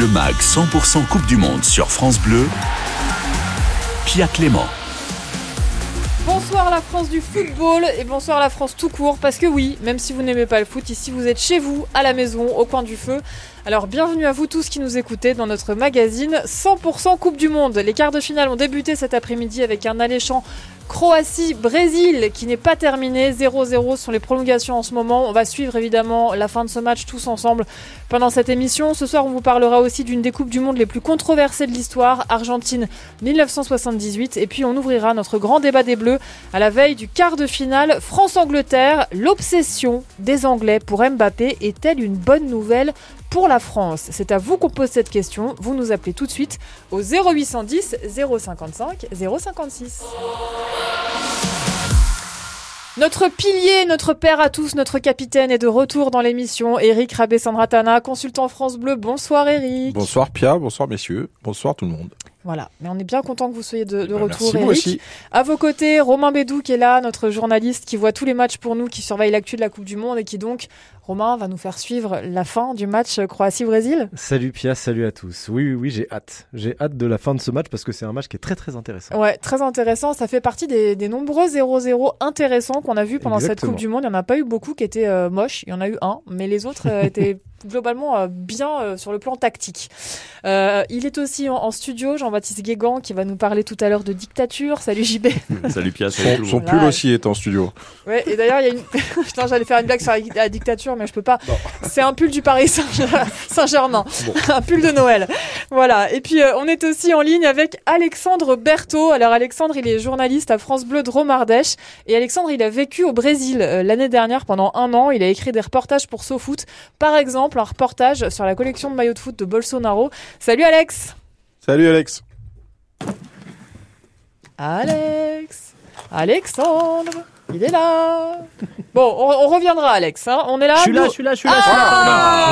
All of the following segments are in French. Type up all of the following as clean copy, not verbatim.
Le mag 100% Coupe du Monde sur France Bleu, Pia Clément. Bonsoir la France du football et bonsoir la France tout court, parce que oui, même si vous n'aimez pas le foot, ici vous êtes chez vous, à la maison, au coin du feu. Alors bienvenue à vous tous qui nous écoutez dans notre magazine 100% Coupe du Monde. Les quarts de finale ont débuté cet après-midi avec un alléchant Croatie-Brésil qui n'est pas terminé, 0-0 sur les prolongations en ce moment. On va suivre évidemment la fin de ce match tous ensemble pendant cette émission. Ce soir on vous parlera aussi d'une des Coupes du Monde les plus controversées de l'histoire, Argentine 1978, et puis on ouvrira notre grand débat des Bleus à la veille du quart de finale France-Angleterre. L'obsession des Anglais pour Mbappé est-elle une bonne nouvelle pour la France? C'est à vous qu'on pose cette question. Vous nous appelez tout de suite au 0810 055 056. Notre pilier, notre père à tous, notre capitaine est de retour dans l'émission, Éric Rabésandratana, consultant France Bleu. Bonsoir Éric. Bonsoir Pia, bonsoir messieurs, bonsoir tout le monde. Voilà, mais on est bien content que vous soyez de retour, Éric. Aussi. À vos côtés, Romain Bédou qui est là, notre journaliste qui voit tous les matchs pour nous, qui surveille l'actu de la Coupe du Monde et qui donc, Romain, va nous faire suivre la fin du match Croatie-Brésil. Salut Pia, salut à tous. Oui, j'ai hâte de la fin de ce match parce que c'est un match qui est très très intéressant. Ouais, très intéressant, ça fait partie des nombreux 0-0 intéressants qu'on a vus pendant cette Coupe du Monde. Il n'y en a pas eu beaucoup qui étaient moches, il y en a eu un, mais les autres étaient... globalement bien sur le plan tactique. Il est aussi en studio, Jean-Baptiste Guégan, qui va nous parler tout à l'heure de dictature. Salut JB. Salut Pia. Son pull aussi est en studio. Ouais, et d'ailleurs, il y a une... Putain, j'allais faire une blague sur la dictature, mais je peux pas. Non. C'est un pull du Paris Saint-Germain. Bon. Un pull de Noël. Voilà. Et puis, on est aussi en ligne avec Alexandre Berthaud. Alors, Alexandre, il est journaliste à France Bleu de Drôme-Ardèche. Et Alexandre, il a vécu au Brésil l'année dernière pendant un an. Il a écrit des reportages pour SoFoot. Par exemple, un reportage sur la collection de maillots de foot de Bolsonaro. Salut Alex. Salut Alex. Alexandre, il est là. Bon, on reviendra Alex, hein. On est là. Je suis là.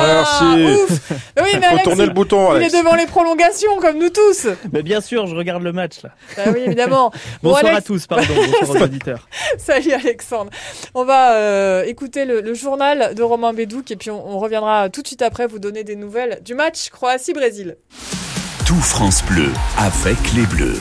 Merci. Ouf. Oui, mais Alex, tourner le bouton, Alex. Il est devant les prolongations comme nous tous. Mais bien sûr, je regarde le match là. Ah oui, évidemment. Bonsoir Alex... à tous, pardon, bonsoir aux auditeurs. Salut Alexandre. On va écouter le journal de Romain Bédouc et puis on reviendra tout de suite après vous donner des nouvelles du match Croatie-Brésil. Tout France Bleu avec les Bleus.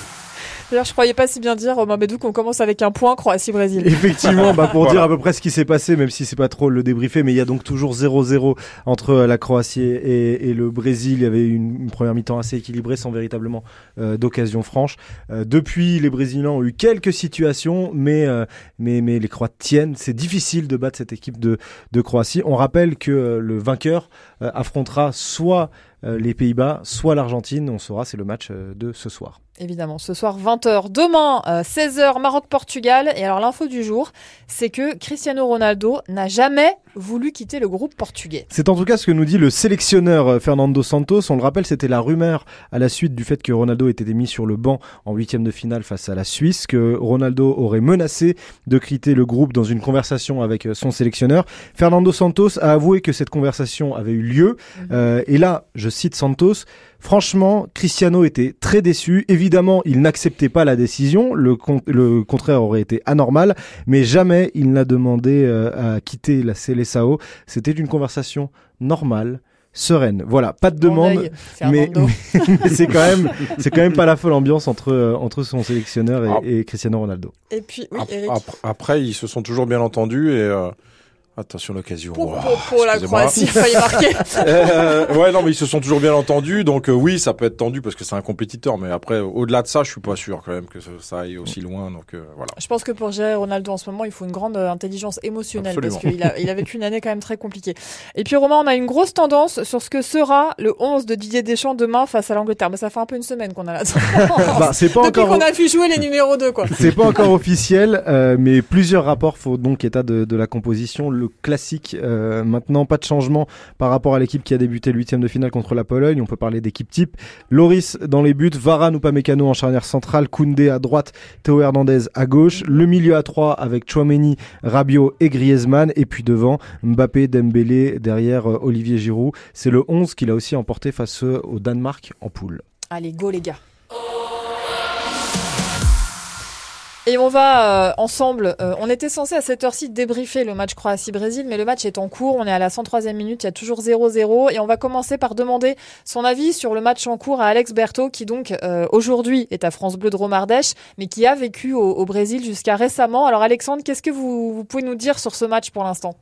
D'ailleurs, je croyais pas si bien dire, Romain Bédou, qu'on commence avec un point Croatie-Brésil. Effectivement, pour dire à peu près ce qui s'est passé, même si c'est pas trop le débriefer, mais il y a donc toujours 0-0 entre la Croatie et le Brésil. Il y avait une première mi-temps assez équilibrée, sans véritablement d'occasion franche. Depuis, les Brésiliens ont eu quelques situations, mais les Croates tiennent. C'est difficile de battre cette équipe de Croatie. On rappelle que le vainqueur affrontera soit les Pays-Bas, soit l'Argentine. On saura, c'est le match de ce soir. Évidemment, ce soir 20h, demain 16h, Maroc-Portugal. Et alors l'info du jour, c'est que Cristiano Ronaldo n'a jamais voulu quitter le groupe portugais. C'est en tout cas ce que nous dit le sélectionneur Fernando Santos. On le rappelle, c'était la rumeur à la suite du fait que Ronaldo était mis sur le banc en 8e de finale face à la Suisse, que Ronaldo aurait menacé de quitter le groupe dans une conversation avec son sélectionneur. Fernando Santos a avoué que cette conversation avait eu lieu. Et là, je cite Santos... Franchement, Cristiano était très déçu. Évidemment, il n'acceptait pas la décision. Le contraire aurait été anormal. Mais jamais il n'a demandé à quitter la Seleção. C'était une conversation normale, sereine. Voilà, pas de demande. Bon deuil, c'est mais c'est quand même pas la folle ambiance entre son sélectionneur et Cristiano Ronaldo. Et puis, oui, Eric. Après, ils se sont toujours bien entendus et... Attention l'occasion. Pour la Croatie, il fallait marquer. Mais ils se sont toujours bien entendus. Donc oui, ça peut être tendu parce que c'est un compétiteur. Mais après, au-delà de ça, je suis pas sûr quand même que ça aille aussi loin. Donc voilà. Je pense que pour gérer Ronaldo en ce moment, il faut une grande intelligence émotionnelle. Absolument. Parce qu'il a vécu une année quand même très compliquée. Et puis Romain, on a une grosse tendance sur ce que sera le 11 de Didier Deschamps demain face à l'Angleterre. Mais ça fait un peu une semaine qu'on a la tendance. C'est pas depuis qu'on a pu jouer les numéros 2, quoi. C'est pas encore officiel, mais plusieurs rapports font donc état de la composition. Le classique maintenant, pas de changement par rapport à l'équipe qui a débuté le 8e de finale contre la Pologne. On peut parler d'équipe type. Loris dans les buts, Varane ou Upamecano en charnière centrale, Koundé à droite, Théo Hernandez à gauche, le milieu à 3 avec Tchouaméni, Rabiot et Griezmann, et puis devant Mbappé, Dembélé, derrière Olivier Giroud. C'est le 11 qu'il a aussi emporté face au Danemark en poule. Allez, go les gars. Et on va ensemble, on était censé à cette heure-ci débriefer le match Croatie-Brésil, mais le match est en cours, on est à la 103e minute, il y a toujours 0-0, et on va commencer par demander son avis sur le match en cours à Alex Berthaud, qui donc aujourd'hui est à France Bleu de Romardèche, mais qui a vécu au Brésil jusqu'à récemment. Alors Alexandre, qu'est-ce que vous pouvez nous dire sur ce match pour l'instant ?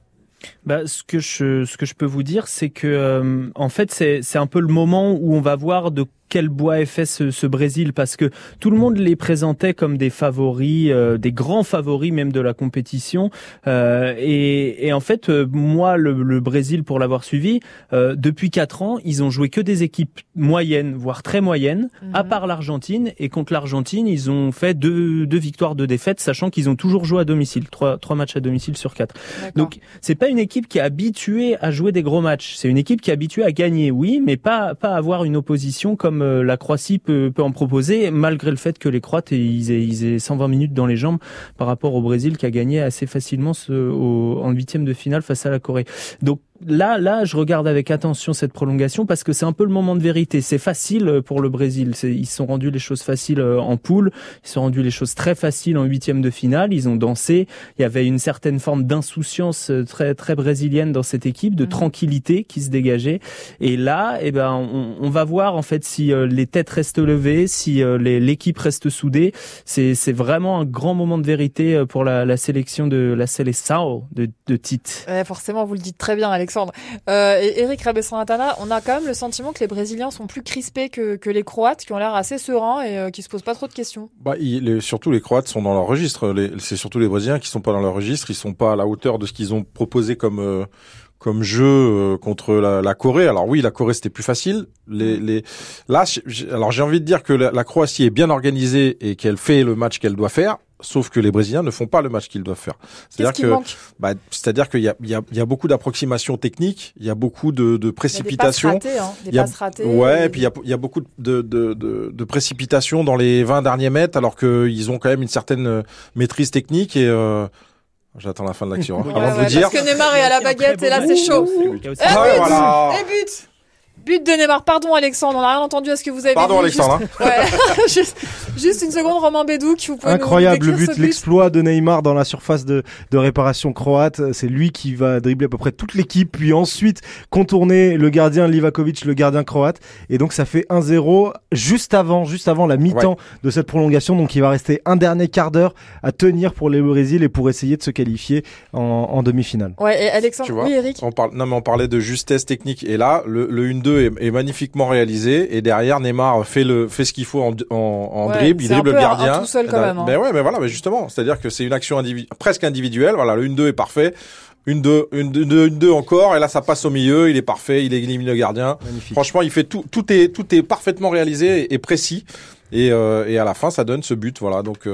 Bah, ce que je peux vous dire, c'est que en fait c'est un peu le moment où on va voir de quel bois est fait ce Brésil, parce que tout le monde les présentait comme des favoris, des grands favoris même de la compétition. Et en fait, moi, le Brésil, pour l'avoir suivi, depuis 4 ans, ils ont joué que des équipes moyennes, voire très moyennes, à part l'Argentine. Et contre l'Argentine, ils ont fait 2 victoires, 2 défaites, sachant qu'ils ont toujours joué à domicile, 3 matchs à domicile sur 4. D'accord. Donc, c'est pas une équipe qui est habituée à jouer des gros matchs. C'est une équipe qui est habituée à gagner, oui, mais pas avoir une opposition comme la Croatie peut en proposer, malgré le fait que les Croates ils aient 120 minutes dans les jambes par rapport au Brésil, qui a gagné assez facilement en huitième de finale face à la Corée. Donc là, je regarde avec attention cette prolongation, parce que c'est un peu le moment de vérité. C'est facile pour le Brésil. Ils se sont rendus les choses faciles en poule. Ils se sont rendus les choses très faciles en huitième de finale. Ils ont dansé. Il y avait une certaine forme d'insouciance très, très brésilienne dans cette équipe, de tranquillité qui se dégageait. Et là, on va voir, en fait, si les têtes restent levées, si l'équipe reste soudée. C'est vraiment un grand moment de vérité pour la sélection de la Seleção de Tite. Ouais, forcément, vous le dites très bien, Alex. Alexandre. Et Éric Rabésandratana, on a quand même le sentiment que les Brésiliens sont plus crispés que les Croates, qui ont l'air assez sereins et qui se posent pas trop de questions. Surtout les Croates sont dans leur registre. C'est surtout les Brésiliens qui sont pas dans leur registre. Ils sont pas à la hauteur de ce qu'ils ont proposé comme jeu contre la Corée. Alors oui, la Corée, c'était plus facile. J'ai envie de dire que la Croatie est bien organisée et qu'elle fait le match qu'elle doit faire. Sauf que les Brésiliens ne font pas le match qu'ils doivent faire. C'est-à-dire qu'il y a beaucoup d'approximations techniques, il y a beaucoup de précipitations, des passes ratées. Ouais, et puis il y a beaucoup de précipitations dans les 20 derniers mètres, alors qu'ils ont quand même une certaine maîtrise technique et j'attends la fin de l'action avant de vous dire. Parce que Neymar est à la baguette et là c'est chaud. Et but. But de Neymar. Pardon Alexandre, on n'a rien entendu à ce que vous avez dit. Pardon Alexandre. Juste une seconde, Romain Bédou, qui vous pouvez incroyable nous décrire le but, l'exploit de Neymar dans la surface de réparation croate. C'est lui qui va dribbler à peu près toute l'équipe, puis ensuite contourner le gardien Livakovic, le gardien croate. Et donc ça fait 1-0 juste avant la mi-temps de cette prolongation. Donc il va rester un dernier quart d'heure à tenir pour les Brésil et pour essayer de se qualifier en demi-finale. Ouais, et Alexandre, tu vois, oui Eric. On parlait de justesse technique et là le 1-2 est magnifiquement réalisé, et derrière Neymar fait ce qu'il faut en dribble, il dribble le gardien. Un tout seul quand même. Mais justement, c'est-à-dire que c'est une action presque individuelle. Voilà, le 1-2 est parfait. 1-2 encore, et là ça passe au milieu, il est parfait, il élimine le gardien. Magnifique. Franchement, il fait tout est parfaitement réalisé et précis, et à la fin ça donne ce but. Voilà, donc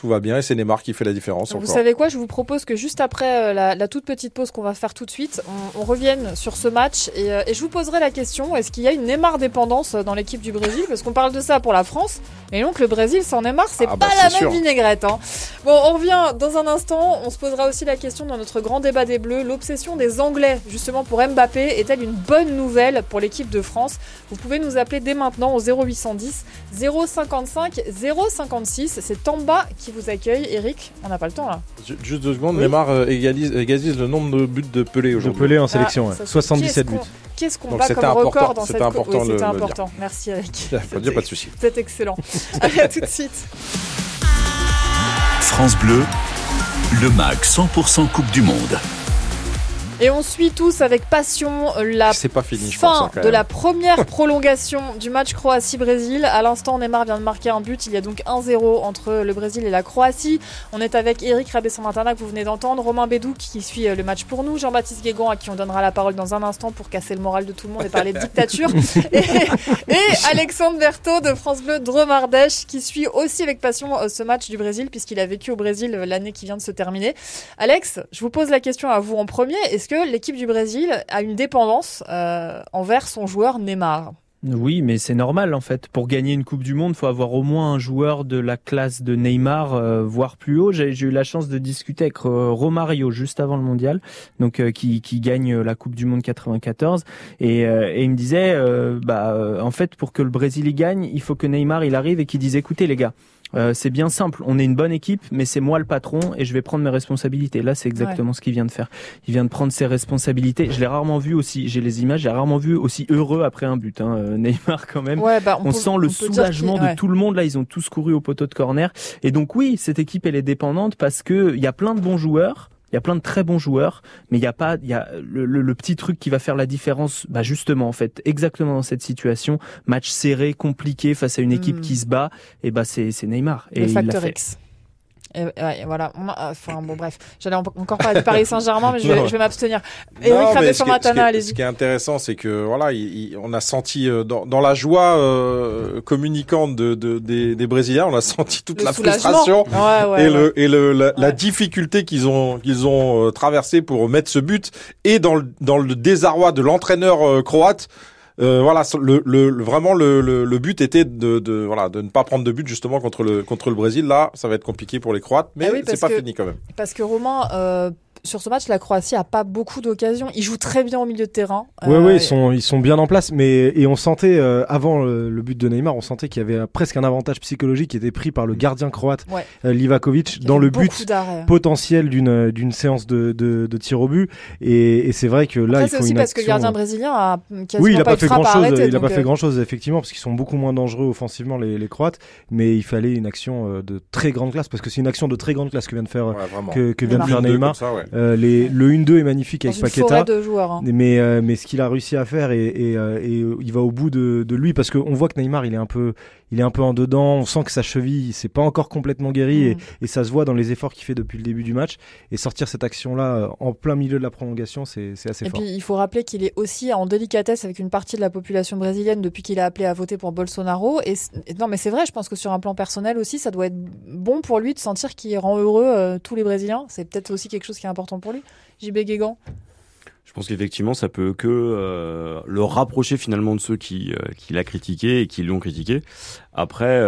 tout va bien et c'est Neymar qui fait la différence. Vous savez quoi, je vous propose que juste après la toute petite pause qu'on va faire tout de suite, on revienne sur ce match et je vous poserai la question, est-ce qu'il y a une Neymar dépendance dans l'équipe du Brésil ? Parce qu'on parle de ça pour la France, mais donc le Brésil sans Neymar, c'est pas la même vinaigrette. Hein. Bon, on revient dans un instant, on se posera aussi la question dans notre grand débat des Bleus, l'obsession des Anglais justement pour Mbappé est-elle une bonne nouvelle pour l'équipe de France ? Vous pouvez nous appeler dès maintenant au 0810 055 056, c'est Tamba qui vous accueille. Eric, on n'a pas le temps là. Juste 2 secondes, oui. Neymar égalise le nombre de buts de Pelé aujourd'hui. De Pelé en sélection, 77 buts. Qu'est-ce qu'on bat comme record dans cette Coupe ? Oui, c'était important. Merci Eric. Pas de souci. C'était excellent. Allez, à tout de suite. France Bleu, le MAG 100% Coupe du Monde. Et on suit tous avec passion la fin de la première prolongation du match Croatie-Brésil. À l'instant, Neymar vient de marquer un but. Il y a donc 1-0 entre le Brésil et la Croatie. On est avec Éric Rabésandratana que vous venez d'entendre, Romain Bédou qui suit le match pour nous, Jean-Baptiste Guégan à qui on donnera la parole dans un instant pour casser le moral de tout le monde et parler de dictature. et Alexandre Berthaud de France Bleu de Romardèche qui suit aussi avec passion ce match du Brésil puisqu'il a vécu au Brésil l'année qui vient de se terminer. Alex, je vous pose la question à vous en premier. Est-ce que l'équipe du Brésil a une dépendance envers son joueur Neymar ? Oui, mais c'est normal en fait. Pour gagner une Coupe du Monde, faut avoir au moins un joueur de la classe de Neymar, voire plus haut. J'ai eu la chance de discuter avec Romario juste avant le mondial, donc qui gagne la Coupe du Monde 94, et il me disait, en fait, pour que le Brésil y gagne, il faut que Neymar il arrive et qu'il dise, écoutez les gars, C'est bien simple, on est une bonne équipe, mais c'est moi le patron et je vais prendre mes responsabilités. Là, c'est exactement ce qu'il vient de faire. Il vient de prendre ses responsabilités. Je l'ai rarement vu aussi, j'ai les images, j'ai rarement vu aussi heureux après un but. Neymar quand même, on sent le soulagement de tout le monde. Là, ils ont tous couru au poteau de corner. Et donc oui, cette équipe, elle est dépendante parce que il y a plein de bons joueurs. Il y a plein de très bons joueurs, mais il y a le petit truc qui va faire la différence, justement, en fait, exactement dans cette situation, match serré, compliqué, face à une équipe qui se bat, et c'est Neymar. Et le facteur X. Et voilà, j'allais encore parler du Paris Saint-Germain, mais je vais m'abstenir. Éric Rabésandratana, allez-y. Ce qui est intéressant, c'est que voilà, on a senti dans la joie communicante des Brésiliens, on a senti toute la frustration la difficulté qu'ils ont traversée pour mettre ce but, et dans le désarroi de l'entraîneur croate. Vraiment le but était de ne pas prendre de but justement contre le Brésil. Là, ça va être compliqué pour les Croates, mais c'est pas fini quand même. Parce que Romain, sur ce match, la Croatie a pas beaucoup d'occasions. Ils jouent très bien au milieu de terrain. Oui, ils sont bien en place. Mais on sentait avant le but de Neymar, on sentait qu'il y avait presque un avantage psychologique qui était pris par le gardien croate Livakovic dans le but potentiel d'une séance de tir au but. Et c'est vrai que là, c'est aussi parce que le gardien brésilien a quasiment pas fait grand chose. Il n'a pas fait grand chose effectivement parce qu'ils sont beaucoup moins dangereux offensivement les Croates. Mais il fallait une action de très grande classe parce que c'est une action de très grande classe que vient de faire Neymar. Le 1-2 est magnifique avec Paqueta, hein. mais ce qu'il a réussi à faire et il va au bout de lui parce qu'on voit que Neymar il est un peu en dedans, on sent que sa cheville c'est pas encore complètement guéri et ça se voit dans les efforts qu'il fait depuis le début du match, et sortir cette action là en plein milieu de la prolongation c'est assez fort. Et puis il faut rappeler qu'il est aussi en délicatesse avec une partie de la population brésilienne depuis qu'il a appelé à voter pour Bolsonaro et non mais c'est vrai, je pense que sur un plan personnel aussi ça doit être bon pour lui de sentir qu'il rend heureux tous les Brésiliens, c'est peut-être aussi quelque chose qui est important pour lui. JB Guégan. Je pense qu'effectivement, ça peut que le rapprocher finalement de ceux qui l'a critiqué et qui l'ont critiqué. Après,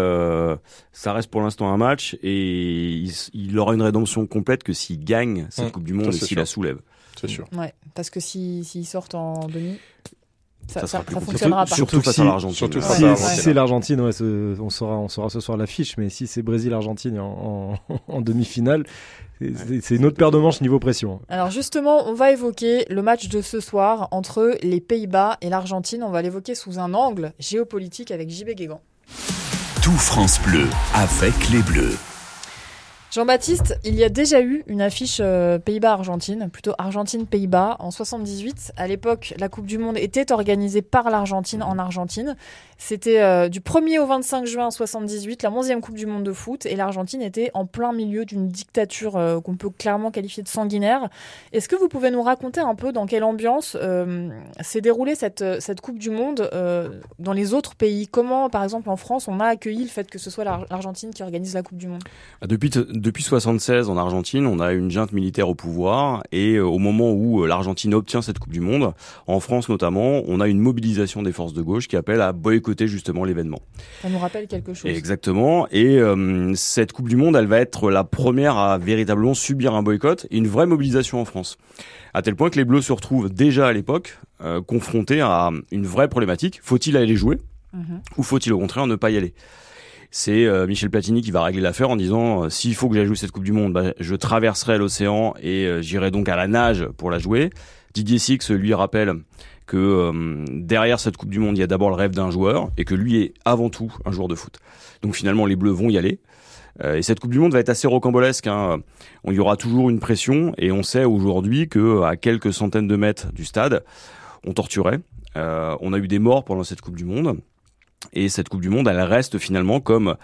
ça reste pour l'instant un match et il aura une rédemption complète que s'il gagne cette Coupe du Monde et s'il la soulève. C'est sûr. Ouais, parce que s'ils sortent en demi... Ça fonctionnera pas. Surtout face à l'Argentine. Si c'est l'Argentine, on saura ce soir l'affiche, mais si c'est Brésil-Argentine en demi-finale, c'est une autre paire de manches niveau pression. Alors justement, on va évoquer le match de ce soir entre les Pays-Bas et l'Argentine. On va l'évoquer sous un angle géopolitique avec JB Guégan. Tout France Bleu avec les Bleus. Jean-Baptiste, il y a déjà eu une affiche Pays-Bas-Argentine, plutôt Argentine-Pays-Bas, en 78. À l'époque, la Coupe du Monde était organisée par l'Argentine en Argentine. C'était du 1er au 25 juin 78, la 11e Coupe du Monde de foot, et l'Argentine était en plein milieu d'une dictature qu'on peut clairement qualifier de sanguinaire. Est-ce que vous pouvez nous raconter un peu dans quelle ambiance s'est déroulée cette Coupe du Monde dans les autres pays ? Comment, par exemple, en France, on a accueilli le fait que ce soit l'Argentine qui organise la Coupe du Monde ? Depuis 76 en Argentine, on a une junte militaire au pouvoir et au moment où l'Argentine obtient cette Coupe du Monde, en France notamment, on a une mobilisation des forces de gauche qui appelle à boycotter justement l'événement. Ça nous rappelle quelque chose. Exactement. Et cette Coupe du Monde, elle va être la première à véritablement subir un boycott et une vraie mobilisation en France. À tel point que les Bleus se retrouvent déjà à l'époque confrontés à une vraie problématique. Faut-il aller jouer ou faut-il au contraire ne pas y aller ? C'est Michel Platini qui va régler l'affaire en disant s'il faut que j'aille jouer cette Coupe du Monde, je traverserai l'océan et j'irai donc à la nage pour la jouer. Didier Six lui rappelle que derrière cette Coupe du Monde, il y a d'abord le rêve d'un joueur et que lui est avant tout un joueur de foot. Donc finalement, les Bleus vont y aller. Et cette Coupe du Monde va être assez rocambolesque, hein. Il y aura toujours une pression et on sait aujourd'hui qu'à quelques centaines de mètres du stade, on torturait. On a eu des morts pendant cette Coupe du Monde. Et cette Coupe du Monde, elle reste finalement comme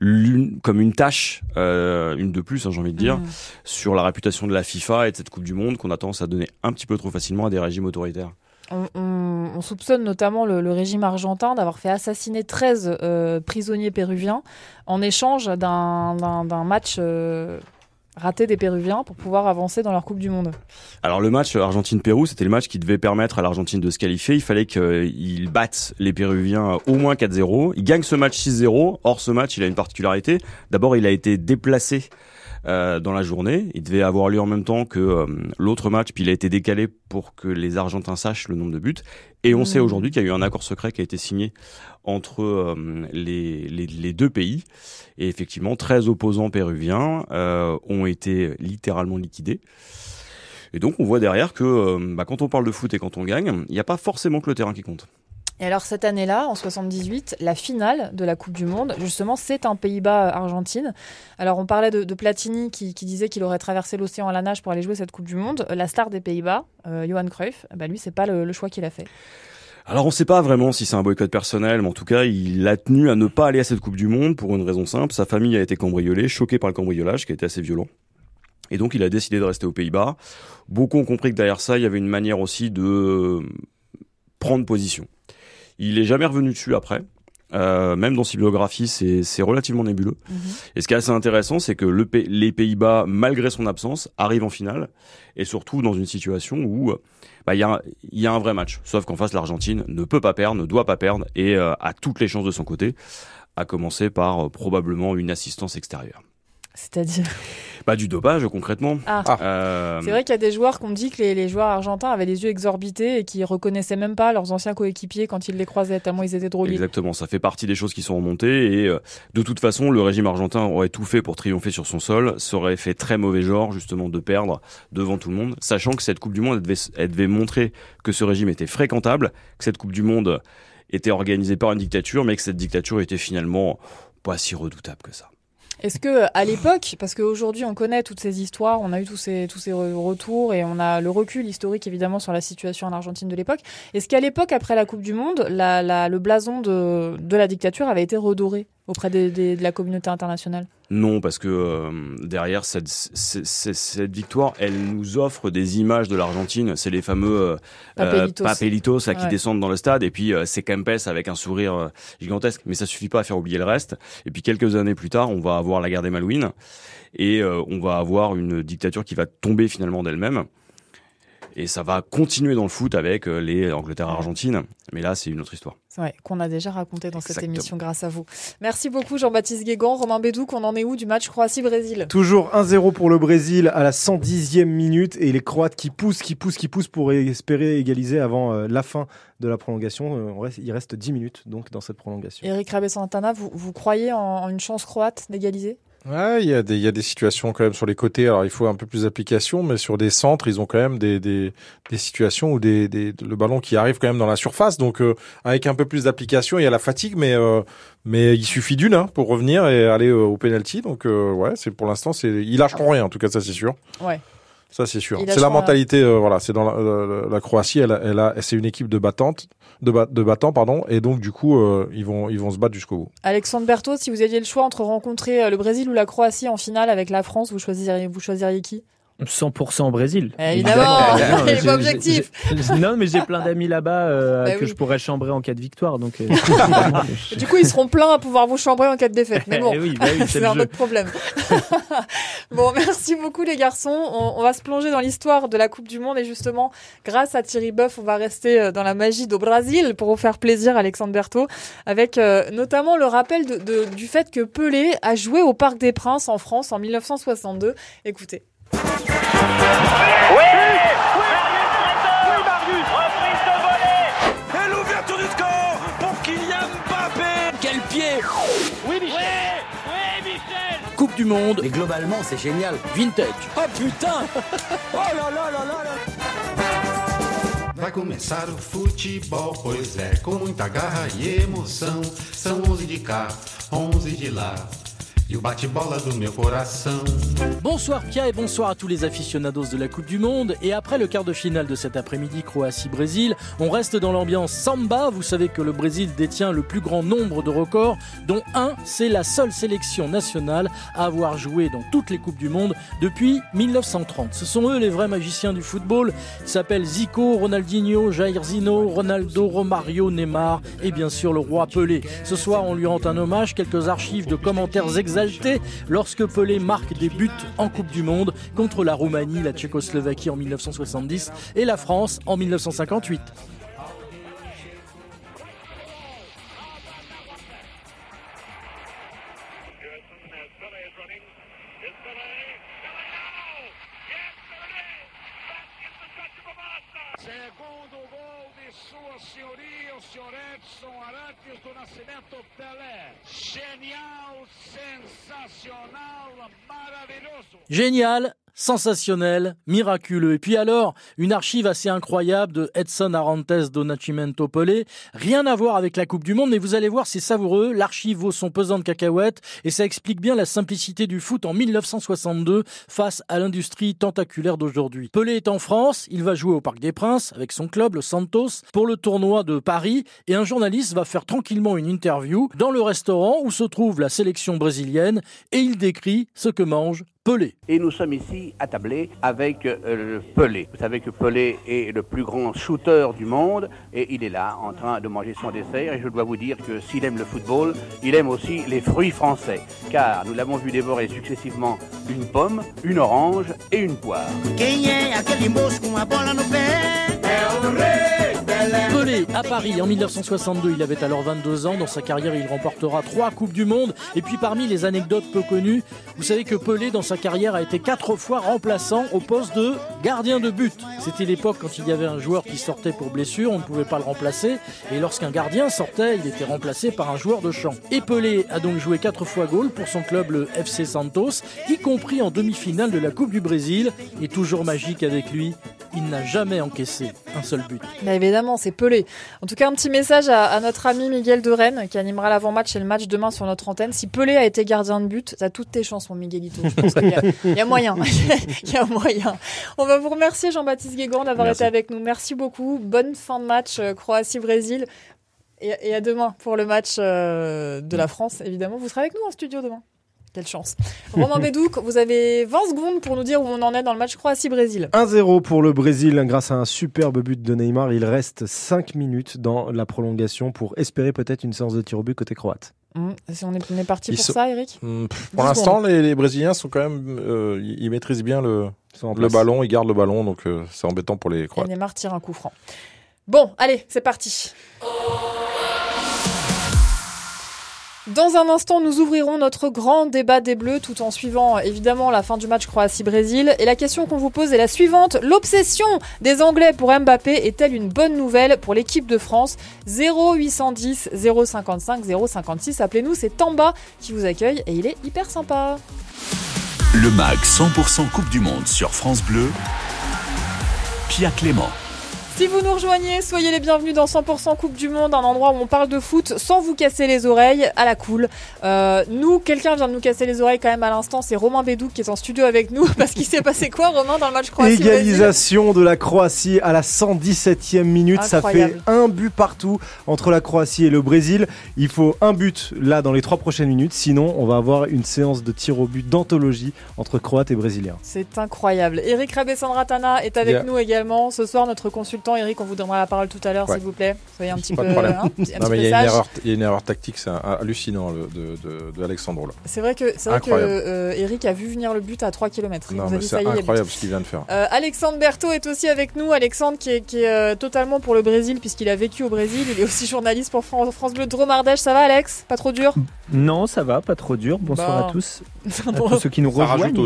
une tâche, une de plus, hein, j'ai envie de dire, sur la réputation de la FIFA et de cette Coupe du Monde qu'on a tendance à donner un petit peu trop facilement à des régimes autoritaires. On soupçonne notamment le régime argentin d'avoir fait assassiner 13 prisonniers péruviens en échange d'un match... raté des Péruviens pour pouvoir avancer dans leur Coupe du Monde. Alors le match Argentine-Pérou, c'était le match qui devait permettre à l'Argentine de se qualifier. Il fallait qu'ils battent les Péruviens au moins 4-0. Ils gagnent ce match 6-0. Or ce match, il a une particularité. D'abord, il a été déplacé dans la journée. Il devait avoir lieu en même temps que l'autre match, puis il a été décalé pour que les Argentins sachent le nombre de buts. Et on sait aujourd'hui qu'il y a eu un accord secret qui a été signé entre les deux pays. Et effectivement, 13 opposants péruviens ont été littéralement liquidés. Et donc, on voit derrière que quand on parle de foot et quand on gagne, il n'y a pas forcément que le terrain qui compte. Et alors, cette année-là, en 78, la finale de la Coupe du Monde, justement, c'est un Pays-Bas-Argentine. Alors, on parlait de Platini qui disait qu'il aurait traversé l'océan à la nage pour aller jouer cette Coupe du Monde. La star des Pays-Bas, Johan Cruyff, lui, c'est pas le choix qu'il a fait. Alors, on ne sait pas vraiment si c'est un boycott personnel, mais en tout cas, il a tenu à ne pas aller à cette Coupe du Monde pour une raison simple. Sa famille a été cambriolée, choquée par le cambriolage, qui a été assez violent. Et donc, il a décidé de rester aux Pays-Bas. Beaucoup ont compris que derrière ça, il y avait une manière aussi de prendre position. Il n'est jamais revenu dessus après. Même dans ses biographies, c'est relativement nébuleux. Mmh. Et ce qui est assez intéressant, c'est que les Pays-Bas, malgré son absence, arrivent en finale. Et surtout dans une situation où il y a un vrai match. Sauf qu'en face, l'Argentine ne peut pas perdre, ne doit pas perdre et a toutes les chances de son côté, à commencer par probablement une assistance extérieure. C'est-à-dire du dopage, concrètement. C'est vrai qu'il y a des joueurs qu'on dit que les joueurs argentins avaient les yeux exorbités et qui reconnaissaient même pas leurs anciens coéquipiers quand ils les croisaient, tellement ils étaient drogués. Exactement, ça fait partie des choses qui sont remontées. Et de toute façon, le régime argentin aurait tout fait pour triompher sur son sol. Ça aurait fait très mauvais genre, justement, de perdre devant tout le monde. Sachant que cette Coupe du Monde, elle devait montrer que ce régime était fréquentable, que cette Coupe du Monde était organisée par une dictature, mais que cette dictature était finalement pas si redoutable que ça. Est-ce que, à l'époque, parce qu'aujourd'hui on connaît toutes ces histoires, on a eu tous ces retours et on a le recul historique évidemment sur la situation en Argentine de l'époque, est-ce qu'à l'époque, après la Coupe du Monde, le blason de la dictature avait été redoré auprès de la communauté internationale ? Non, parce que derrière cette victoire, elle nous offre des images de l'Argentine. C'est les fameux papelitos qui descendent dans le stade. Et puis, c'est Kempes avec un sourire gigantesque. Mais ça suffit pas à faire oublier le reste. Et puis, quelques années plus tard, on va avoir la guerre des Malouines. Et on va avoir une dictature qui va tomber finalement d'elle-même. Et ça va continuer dans le foot avec les Angleterre-Argentine. Mais là, c'est une autre histoire. C'est vrai, qu'on a déjà raconté dans cette émission grâce à vous. Merci beaucoup Jean-Baptiste Guégan. Romain Bédou, qu'on en est où du match Croatie-Brésil ? Toujours 1-0 pour le Brésil à la 110e minute. Et les Croates qui poussent pour espérer égaliser avant la fin de la prolongation. Il reste 10 minutes donc, dans cette prolongation. Éric Rabésandratana, vous croyez en une chance croate d'égaliser ? Ouais, il y a des situations quand même sur les côtés. Alors, il faut un peu plus d'application, mais sur des centres, ils ont quand même des situations où le ballon qui arrive quand même dans la surface. Donc, avec un peu plus d'application, il y a la fatigue, mais il suffit d'une, pour revenir et aller au pénalty. Donc, c'est pour l'instant, ils lâcheront rien. En tout cas, ça, c'est sûr. Ouais. Ça, c'est sûr. C'est la mentalité, c'est dans la Croatie, c'est une équipe de battants, et donc, du coup, ils vont se battre jusqu'au bout. Alexandre Berthaud, si vous aviez le choix entre rencontrer le Brésil ou la Croatie en finale avec la France, vous choisiriez qui ? 100% Brésil. Évidemment, c'est l'objectif. Non, mais j'ai plein d'amis là-bas je pourrais chambrer en cas de victoire. Donc, du coup, ils seront pleins à pouvoir vous chambrer en cas de défaite. Mais bon, c'est un autre problème. Bon, merci beaucoup les garçons. On va se plonger dans l'histoire de la Coupe du Monde. Et justement, grâce à Thierry Boeuf, on va rester dans la magie du Brésil pour vous faire plaisir, Alexandre Berthaud, avec notamment le rappel du fait que Pelé a joué au Parc des Princes en France en 1962. Écoutez. Oui, Marius, reprise de volée. Et l'ouverture du score pour Kylian Mbappé. Quel pied. Oui, Michel. Coupe du Monde. Et globalement, c'est génial. Vintage. Oh putain. Oh là là là là là. Vai começar o futebol, pois é, com muita garra e emoção. São 11 de cá, 11 de lá. Bonsoir Pia et bonsoir à tous les aficionados de la Coupe du Monde. Et après le quart de finale de cet après-midi Croatie-Brésil, on reste dans l'ambiance samba. Vous savez que le Brésil détient le plus grand nombre de records, dont un, c'est la seule sélection nationale à avoir joué dans toutes les Coupes du Monde depuis 1930. Ce sont eux les vrais magiciens du football. Ils s'appellent Zico, Ronaldinho, Jairzinho, Ronaldo, Romario, Neymar et bien sûr le roi Pelé. Ce soir, on lui rend un hommage, quelques archives de commentaires exacts lorsque Pelé marque des buts en Coupe du Monde contre la Roumanie, la Tchécoslovaquie en 1970 et la France en 1958. Génial, sensationnel, miraculeux. Et puis alors, une archive assez incroyable de Edson Arantes do Nascimento Pelé. Rien à voir avec la Coupe du Monde, mais vous allez voir, c'est savoureux. L'archive vaut son pesant de cacahuètes et ça explique bien la simplicité du foot en 1962 face à l'industrie tentaculaire d'aujourd'hui. Pelé est en France, il va jouer au Parc des Princes avec son club, le Santos, pour le tournoi de Paris. Et un journaliste va faire tranquillement une interview dans le restaurant où se trouve la sélection brésilienne et il décrit ce que mange Pelé. Et nous sommes ici attablés avec Pelé. Vous savez que Pelé est le plus grand shooter du monde et il est là en train de manger son dessert. Et je dois vous dire que s'il aime le football, il aime aussi les fruits français. Car nous l'avons vu dévorer successivement une pomme, une orange et une poire. Pelé à Paris en 1962, il avait alors 22 ans. Dans sa carrière, il remportera 3 Coupes du Monde. Et puis parmi les anecdotes peu connues, vous savez que Pelé dans sa carrière a été 4 fois remplaçant au poste de gardien de but. C'était l'époque quand il y avait un joueur qui sortait pour blessure, on ne pouvait pas le remplacer. Et lorsqu'un gardien sortait, il était remplacé par un joueur de champ. Et Pelé a donc joué 4 fois goal pour son club, le FC Santos, y compris en demi-finale de la Coupe du Brésil. Et toujours magique avec lui, il n'a jamais encaissé un seul but. Mais évidemment, c'est Pelé. En tout cas, un petit message à notre ami Miguel de Rennes qui animera l'avant-match et le match demain sur notre antenne. Si Pelé a été gardien de but, t'as toutes tes chances, mon Miguelito. Je pense qu'il y a moyen. Il y a moyen. On va vous remercier, Jean-Baptiste Guégan, d'avoir été avec nous. Merci beaucoup. Bonne fin de match Croatie-Brésil. Et à demain pour le match de la France, évidemment. Vous serez avec nous en studio demain. Quelle chance. Romain Bédou, vous avez 20 secondes pour nous dire où on en est dans le match Croatie-Brésil. 1-0 pour le Brésil grâce à un superbe but de Neymar. Il reste 5 minutes dans la prolongation pour espérer peut-être une séance de tir au but côté croate. On est parti pour ça, Eric. Pour l'instant, les Brésiliens sont quand même... ils maîtrisent bien le ballon, ils gardent le ballon, donc c'est embêtant pour les Croates. Et Neymar tire un coup franc. Bon, allez, c'est parti. Dans un instant, nous ouvrirons notre grand débat des Bleus tout en suivant évidemment la fin du match Croatie-Brésil. Et la question qu'on vous pose est la suivante. L'obsession des Anglais pour Mbappé est-elle une bonne nouvelle pour l'équipe de France ? 0810 055 056. Appelez-nous, c'est Tamba qui vous accueille et il est hyper sympa. Le mag 100% Coupe du Monde sur France Bleu. Pia Clément. Si vous nous rejoignez, soyez les bienvenus dans 100% Coupe du Monde, un endroit où on parle de foot sans vous casser les oreilles, à la cool. Nous, quelqu'un vient de nous casser les oreilles quand même à l'instant, c'est Romain Bédou qui est en studio avec nous, parce qu'il s'est passé quoi, Romain, dans le match Croatie-Brésil ? Égalisation de la Croatie à la 117e minute, incroyable. Ça fait un but partout entre la Croatie et le Brésil. Il faut un but là dans les 3 prochaines minutes, sinon on va avoir une séance de tir au but d'anthologie entre Croates et Brésiliens. C'est incroyable. Éric Rabésandratana est avec nous également, ce soir notre consultant. Eric, on vous donnera la parole tout à l'heure, s'il vous plaît. Soyez un petit peu sage. Il y a une erreur tactique, c'est hallucinant de Alexandre. Là. C'est vrai que Eric a vu venir le but à 3 km. Non, mais c'est incroyable ce qu'il vient de faire. Alexandre Berthaud est aussi avec nous. Alexandre qui est totalement pour le Brésil, puisqu'il a vécu au Brésil. Il est aussi journaliste pour France Bleu de Dromardèche. Ça va, Alex ? Pas trop dur ? Non, ça va, pas trop dur. Bonsoir à tous. Pour ceux qui nous rejoignent.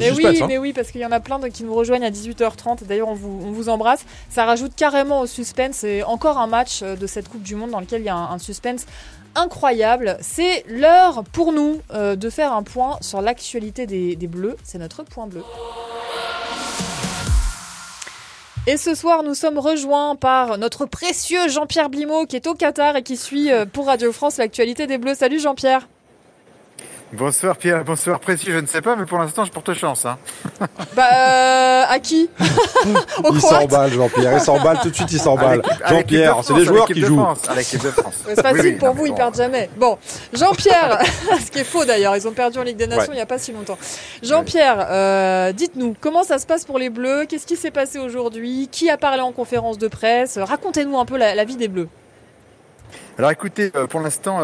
Mais oui, parce qu'il y en a plein qui nous rejoignent à 18h30. D'ailleurs, on vous embrasse. Ça rajoute carrément au suspense, c'est encore un match de cette Coupe du Monde dans lequel il y a un suspense incroyable. C'est l'heure pour nous de faire un point sur l'actualité des Bleus. C'est notre point bleu. Et ce soir, nous sommes rejoints par notre précieux Jean-Pierre Blimaud qui est au Qatar et qui suit pour Radio France l'actualité des Bleus. Salut Jean-Pierre. Bonsoir Pierre, bonsoir précis, je ne sais pas, mais pour l'instant je porte chance. Hein. À qui ? Il s'emballe Jean-Pierre, il s'emballe tout de suite. Jean-Pierre, c'est des joueurs qui jouent. À l'équipe de France. C'est facile pour vous, ils perdent jamais. Bon, Jean-Pierre, ce qui est faux d'ailleurs, ils ont perdu en Ligue des Nations il n'y a pas si longtemps. Jean-Pierre, dites-nous, comment ça se passe pour les Bleus ? Qu'est-ce qui s'est passé aujourd'hui ? Qui a parlé en conférence de presse ? Racontez-nous un peu la vie des Bleus. Alors écoutez, pour l'instant,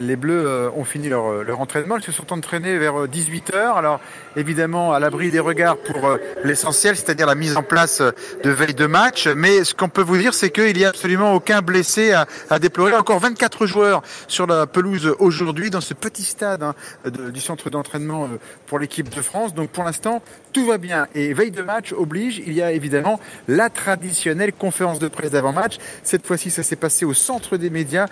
les Bleus ont fini leur entraînement. Ils se sont entraînés vers 18h. Alors évidemment, à l'abri des regards pour l'essentiel, c'est-à-dire la mise en place de veille de match. Mais ce qu'on peut vous dire, c'est qu'il n'y a absolument aucun blessé à déplorer. Encore 24 joueurs sur la pelouse aujourd'hui dans ce petit stade du centre d'entraînement pour l'équipe de France. Donc pour l'instant, tout va bien. Et veille de match oblige, il y a évidemment la traditionnelle conférence de presse d'avant-match. Cette fois-ci, ça s'est passé au centre des médias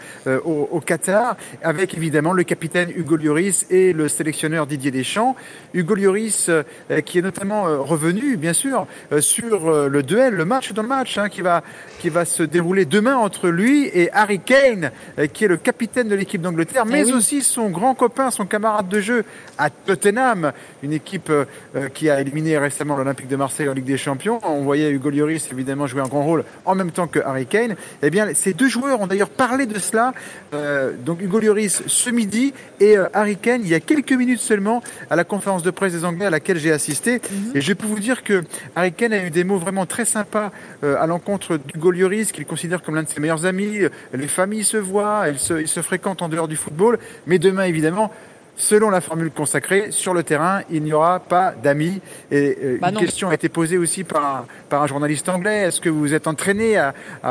au Qatar, avec évidemment le capitaine Hugo Lloris et le sélectionneur Didier Deschamps. Hugo Lloris qui est notamment revenu, bien sûr, sur le duel, le match dans le match, qui va se dérouler demain entre lui et Harry Kane, qui est le capitaine de l'équipe d'Angleterre, mais aussi son grand copain, son camarade de jeu à Tottenham, une équipe qui a éliminé récemment l'Olympique de Marseille en Ligue des Champions. On voyait Hugo Lloris évidemment jouer un grand rôle en même temps que Harry Kane. Eh bien, ces deux joueurs ont d'ailleurs parlé de cela, donc Hugo Lloris ce midi et Harry Kane il y a quelques minutes seulement à la conférence de presse des Anglais à laquelle j'ai assisté. Et je peux vous dire que Harry Kane a eu des mots vraiment très sympas à l'encontre d'Hugo Lloris, qu'il considère comme l'un de ses meilleurs amis. Les familles se voient, ils se fréquentent en dehors du football, mais demain évidemment, selon la formule consacrée, sur le terrain, il n'y aura pas d'amis. Et une question a été posée aussi par un journaliste anglais. Est-ce que vous vous êtes entraîné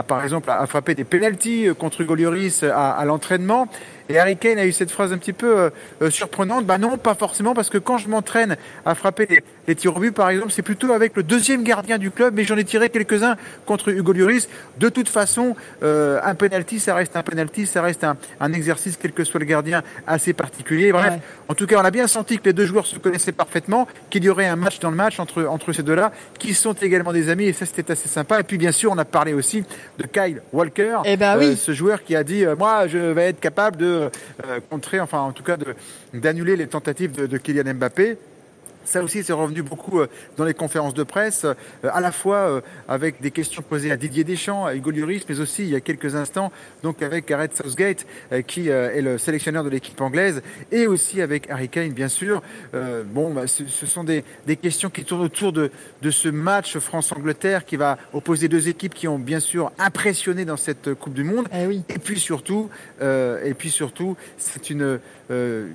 par exemple, à frapper des pénaltys contre Hugo Lloris à l'entraînement ? Et Harry Kane a eu cette phrase un petit peu surprenante. Non, pas forcément, parce que quand je m'entraîne à frapper les tirs au but, par exemple, c'est plutôt avec le deuxième gardien du club, mais j'en ai tiré quelques-uns contre Hugo Lloris. De toute façon, un penalty, ça reste un penalty, ça reste un exercice, quel que soit le gardien, assez particulier. Bref, en tout cas, on a bien senti que les deux joueurs se connaissaient parfaitement, qu'il y aurait un match dans le match entre ces deux-là, qui sont également des amis, et ça, c'était assez sympa. Et puis, bien sûr, on a parlé aussi de Kyle Walker, ce joueur qui a dit « Moi, je vais être capable de contrer, enfin en tout cas d'annuler les tentatives de Kylian Mbappé ». Ça aussi, c'est revenu beaucoup dans les conférences de presse, à la fois avec des questions posées à Didier Deschamps, à Hugo Lloris, mais aussi, il y a quelques instants, donc avec Gareth Southgate, qui est le sélectionneur de l'équipe anglaise, et aussi avec Harry Kane, bien sûr. Ce sont des questions qui tournent autour de ce match France-Angleterre qui va opposer deux équipes qui ont bien sûr impressionné dans cette Coupe du Monde. Et puis surtout, c'est une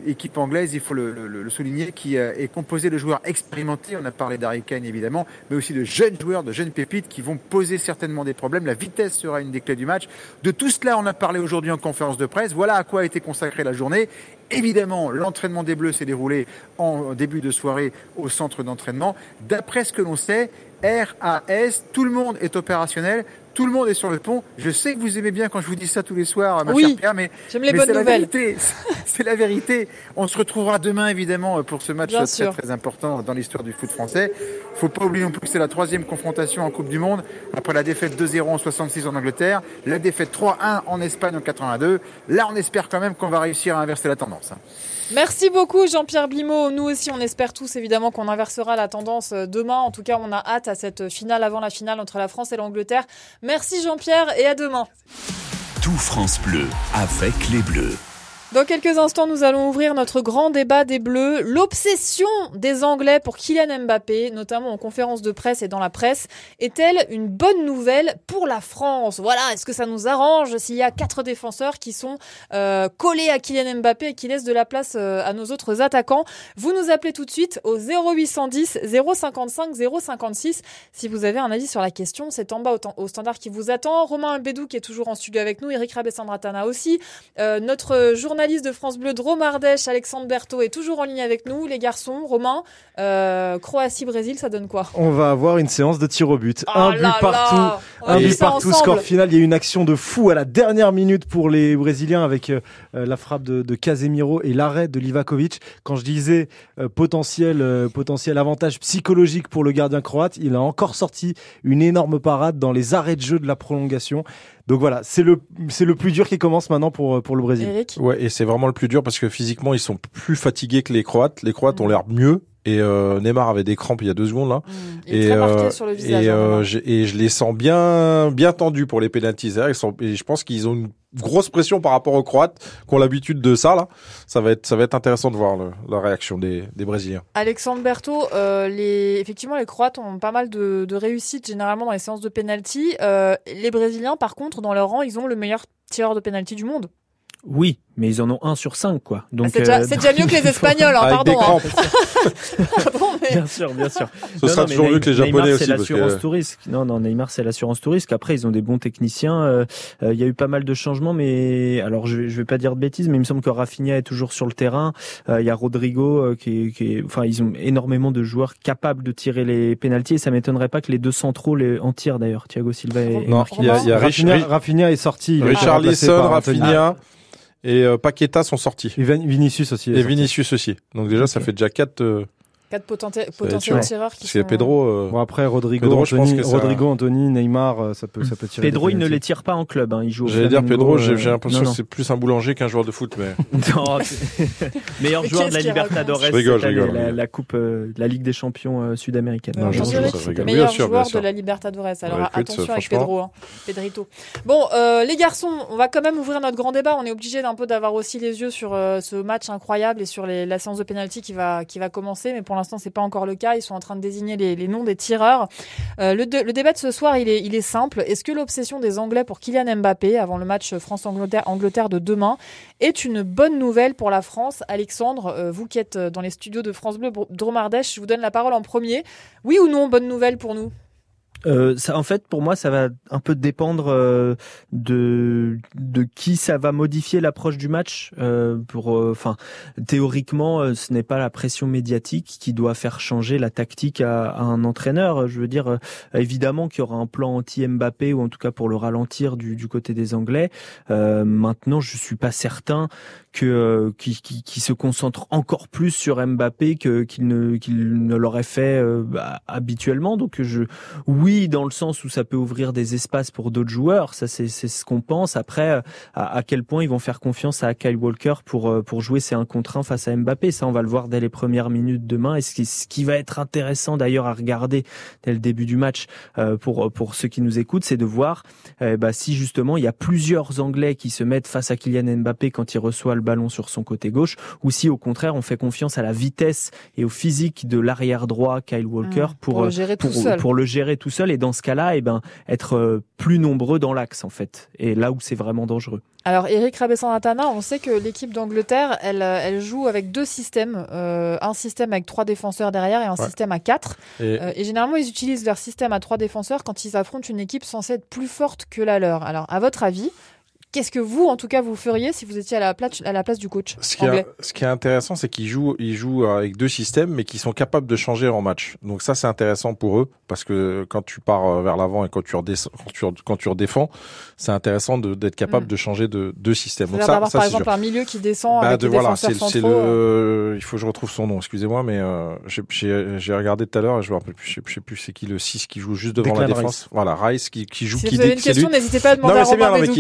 équipe anglaise, il faut le souligner, qui est composée de joueurs expérimentés, on a parlé d'Harry Kane évidemment, mais aussi de jeunes joueurs, de jeunes pépites qui vont poser certainement des problèmes. La vitesse sera une des clés du match. De tout cela, on a parlé aujourd'hui en conférence de presse. Voilà à quoi a été consacrée la journée. Évidemment, l'entraînement des Bleus s'est déroulé en début de soirée au centre d'entraînement. D'après ce que l'on sait, RAS, tout le monde est opérationnel, tout le monde est sur le pont. Je sais que vous aimez bien quand je vous dis ça tous les soirs, ma chère Pierre, mais c'est la vérité. C'est la vérité. On se retrouvera demain, évidemment, pour ce match très important dans l'histoire du foot français. Il ne faut pas oublier non plus que c'est la troisième confrontation en Coupe du Monde, après la défaite 2-0 en 1966 en Angleterre, la défaite 3-1 en Espagne en 1982. Là, on espère quand même qu'on va réussir à inverser la tendance. Merci beaucoup Jean-Pierre Blimaud. Nous aussi, on espère tous évidemment qu'on inversera la tendance demain. En tout cas, on a hâte à cette finale avant la finale entre la France et l'Angleterre. Merci Jean-Pierre et à demain. Tout France Bleu avec les Bleus. Dans quelques instants, nous allons ouvrir notre grand débat des Bleus. L'obsession des Anglais pour Kylian Mbappé, notamment en conférence de presse et dans la presse, est-elle une bonne nouvelle pour la France ? Voilà, est-ce que ça nous arrange s'il y a 4 défenseurs qui sont collés à Kylian Mbappé et qui laissent de la place à nos autres attaquants ? Vous nous appelez tout de suite au 0810 055 056 si vous avez un avis sur la question. C'est en bas au standard qui vous attend. Romain Bédou qui est toujours en studio avec nous, Éric Rabésandratana aussi, notre journaliste de France Bleu de Romardèche, Alexandre Berthaud est toujours en ligne avec nous. Les garçons, Romain, Croatie-Brésil, ça donne quoi ? On va avoir une séance de tir au but. Un but partout, score final. Il y a eu une action de fou à la dernière minute pour les Brésiliens avec la frappe de Casemiro et l'arrêt de Livakovic. Quand je disais potentiel avantage psychologique pour le gardien croate, il a encore sorti une énorme parade dans les arrêts de jeu de la prolongation. Donc voilà, c'est le plus dur qui commence maintenant pour le Brésil. Eric ? Ouais, et c'est vraiment le plus dur parce que physiquement, ils sont plus fatigués que les Croates. Les Croates ont l'air mieux. Et Neymar avait des crampes il y a 2 secondes là. Et je les sens bien tendus pour les pénalties. Et je pense qu'ils ont une grosse pression par rapport aux Croates qui ont l'habitude de ça là. Ça va être intéressant de voir la réaction des Brésiliens. Alexandre Berthaud, effectivement les Croates ont pas mal de réussites généralement dans les séances de pénalty. Les Brésiliens par contre dans leur rang ils ont le meilleur tireurs de pénalty du monde. Oui, mais ils en ont 1 sur 5, quoi. Donc, c'est déjà mieux que les Espagnols, hein, pardon. Pardon, mais... Bien sûr. Ce sera toujours mieux que les Japonais Neymar, aussi. C'est l'assurance tout risque. Non, Neymar, c'est l'assurance tout risque. Après, ils ont des bons techniciens. Il y a eu pas mal de changements, mais alors je vais pas dire de bêtises, mais il me semble que Raphinha est toujours sur le terrain. Il y a Rodrigo, qui est, ils ont énormément de joueurs capables de tirer les pénaltys. Et ça m'étonnerait pas que les deux centraux en tirent d'ailleurs. Thiago Silva et Marquinhos. Raphinha est sorti. Richarlison, Raphinha. Et Paqueta sont sortis. Et Vinicius aussi. Donc déjà, okay. Ça fait déjà 4 potentiels tireurs qui sont... Pedro... Bon, après, Rodrigo, Anthony, Neymar, ça peut tirer. Pedro, il ne les tire pas en club. Hein. Il joue au Flamengo. J'allais dire Pedro, j'ai l'impression que c'est plus un boulanger qu'un joueur de foot. Non, meilleur joueur de la Libertadores, la Coupe de la Ligue des Champions sud-américaine. Meilleur joueur de la Libertadores. Alors attention avec Pedro, Pedrito. Bon, les garçons, on va quand même ouvrir notre grand débat. On est obligé d'un peu d'avoir aussi les yeux sur ce match incroyable et sur la séance de pénalty qui va commencer. Mais pour l'instant, c'est pas encore le cas. Ils sont en train de désigner les noms des tireurs. Le débat de ce soir, il est simple. Est-ce que l'obsession des Anglais pour Kylian Mbappé avant le match France-Angleterre de demain est une bonne nouvelle pour la France? Alexandre, vous qui êtes dans les studios de France Bleu Dromardèche, je vous donne la parole en premier. Oui ou non, bonne nouvelle pour nous? Ça, en fait, pour moi, ça va un peu dépendre de qui ça va modifier l'approche du match. Théoriquement, ce n'est pas la pression médiatique qui doit faire changer la tactique à un entraîneur. Je veux dire, évidemment qu'il y aura un plan anti-Mbappé, ou en tout cas pour le ralentir du côté des Anglais. Maintenant, je suis pas certain qui se concentre encore plus sur Mbappé qu'il ne l'aurait fait habituellement. Donc oui, dans le sens où ça peut ouvrir des espaces pour d'autres joueurs, ça c'est ce qu'on pense. Après, à quel point ils vont faire confiance à Kyle Walker pour jouer ses 1 contre 1 face à Mbappé, ça on va le voir dès les premières minutes demain. Et ce qui va être intéressant d'ailleurs à regarder dès le début du match pour ceux qui nous écoutent, c'est de voir si justement il y a plusieurs Anglais qui se mettent face à Kylian Mbappé quand il reçoit le ballon sur son côté gauche, ou si au contraire on fait confiance à la vitesse et au physique de l'arrière droit Kyle Walker pour le gérer tout seul, et dans ce cas-là, être plus nombreux dans l'axe en fait, et là où c'est vraiment dangereux. Alors Éric Rabésandratana, on sait que l'équipe d'Angleterre, elle joue avec 2 systèmes, un système avec 3 défenseurs derrière et un système à 4. Et généralement, ils utilisent leur système à 3 défenseurs quand ils affrontent une équipe censée être plus forte que la leur. Alors, à votre avis, qu'est-ce que vous, en tout cas, vous feriez si vous étiez à la place du coach anglais ? Ce qui est intéressant, c'est qu'ils jouent avec 2 systèmes, mais qu'ils sont capables de changer en match. Donc ça, c'est intéressant pour eux, parce que quand tu pars vers l'avant et quand tu redéfends, c'est intéressant d'être capable de changer de système. Donc d'avoir, par exemple, un milieu qui descend avec des défenseurs centraux. Il faut que je retrouve son nom, excusez-moi, mais j'ai regardé tout à l'heure, je me rappelle plus, je sais plus c'est qui le 6 qui joue juste devant la défense. Rice. Voilà, Rice qui joue. Si vous avez une question, n'hésitez pas à demander à Romain Bédou.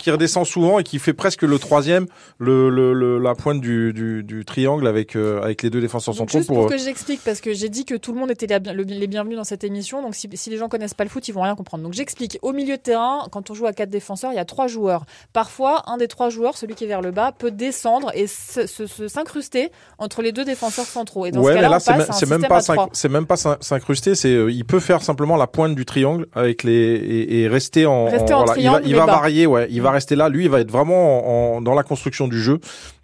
Qui redescend souvent et qui fait presque le 3e, la pointe du triangle avec les 2 défenseurs centraux. Juste pour que j'explique, parce que j'ai dit que tout le monde était les bienvenus dans cette émission, donc si les gens connaissent pas le foot, ils vont rien comprendre. Donc j'explique, au milieu de terrain, quand on joue à 4 défenseurs, il y a 3 joueurs. Parfois, un des 3 joueurs, celui qui est vers le bas, peut descendre et s'incruster entre les 2 défenseurs centraux. Et dans ce cas-là, c'est même pas s'incruster, il peut faire simplement la pointe du triangle avec et rester en triangle. Il va varier. Il va rester là, lui il va être vraiment dans la construction du jeu,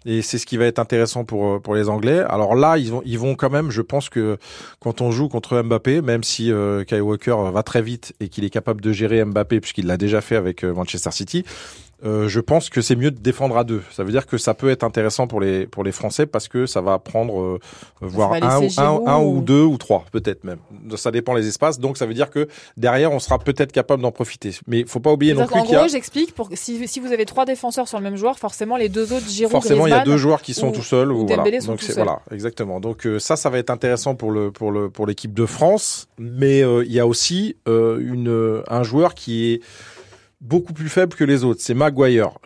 et c'est ce qui va être intéressant pour les Anglais. Alors là, ils vont quand même, je pense que quand on joue contre Mbappé, même si Kyle Walker va très vite et qu'il est capable de gérer Mbappé, puisqu'il l'a déjà fait avec Manchester City, je pense que c'est mieux de défendre à 2. Ça veut dire que ça peut être intéressant pour les Français, parce que ça va prendre voire un ou 2 ou 3 peut-être même. Ça dépend les espaces. Donc ça veut dire que derrière on sera peut-être capable d'en profiter. Mais faut pas oublier non plus qu'il y a. En gros, j'explique, si vous avez 3 défenseurs sur le même joueur, forcément les 2 autres, Giroud, forcément il y a 2 joueurs qui sont tout seuls, ou voilà. Donc c'est voilà, exactement. Donc ça va être intéressant pour l'équipe de France. Mais il y a aussi un joueur qui est beaucoup plus faible que les autres, c'est Maguire.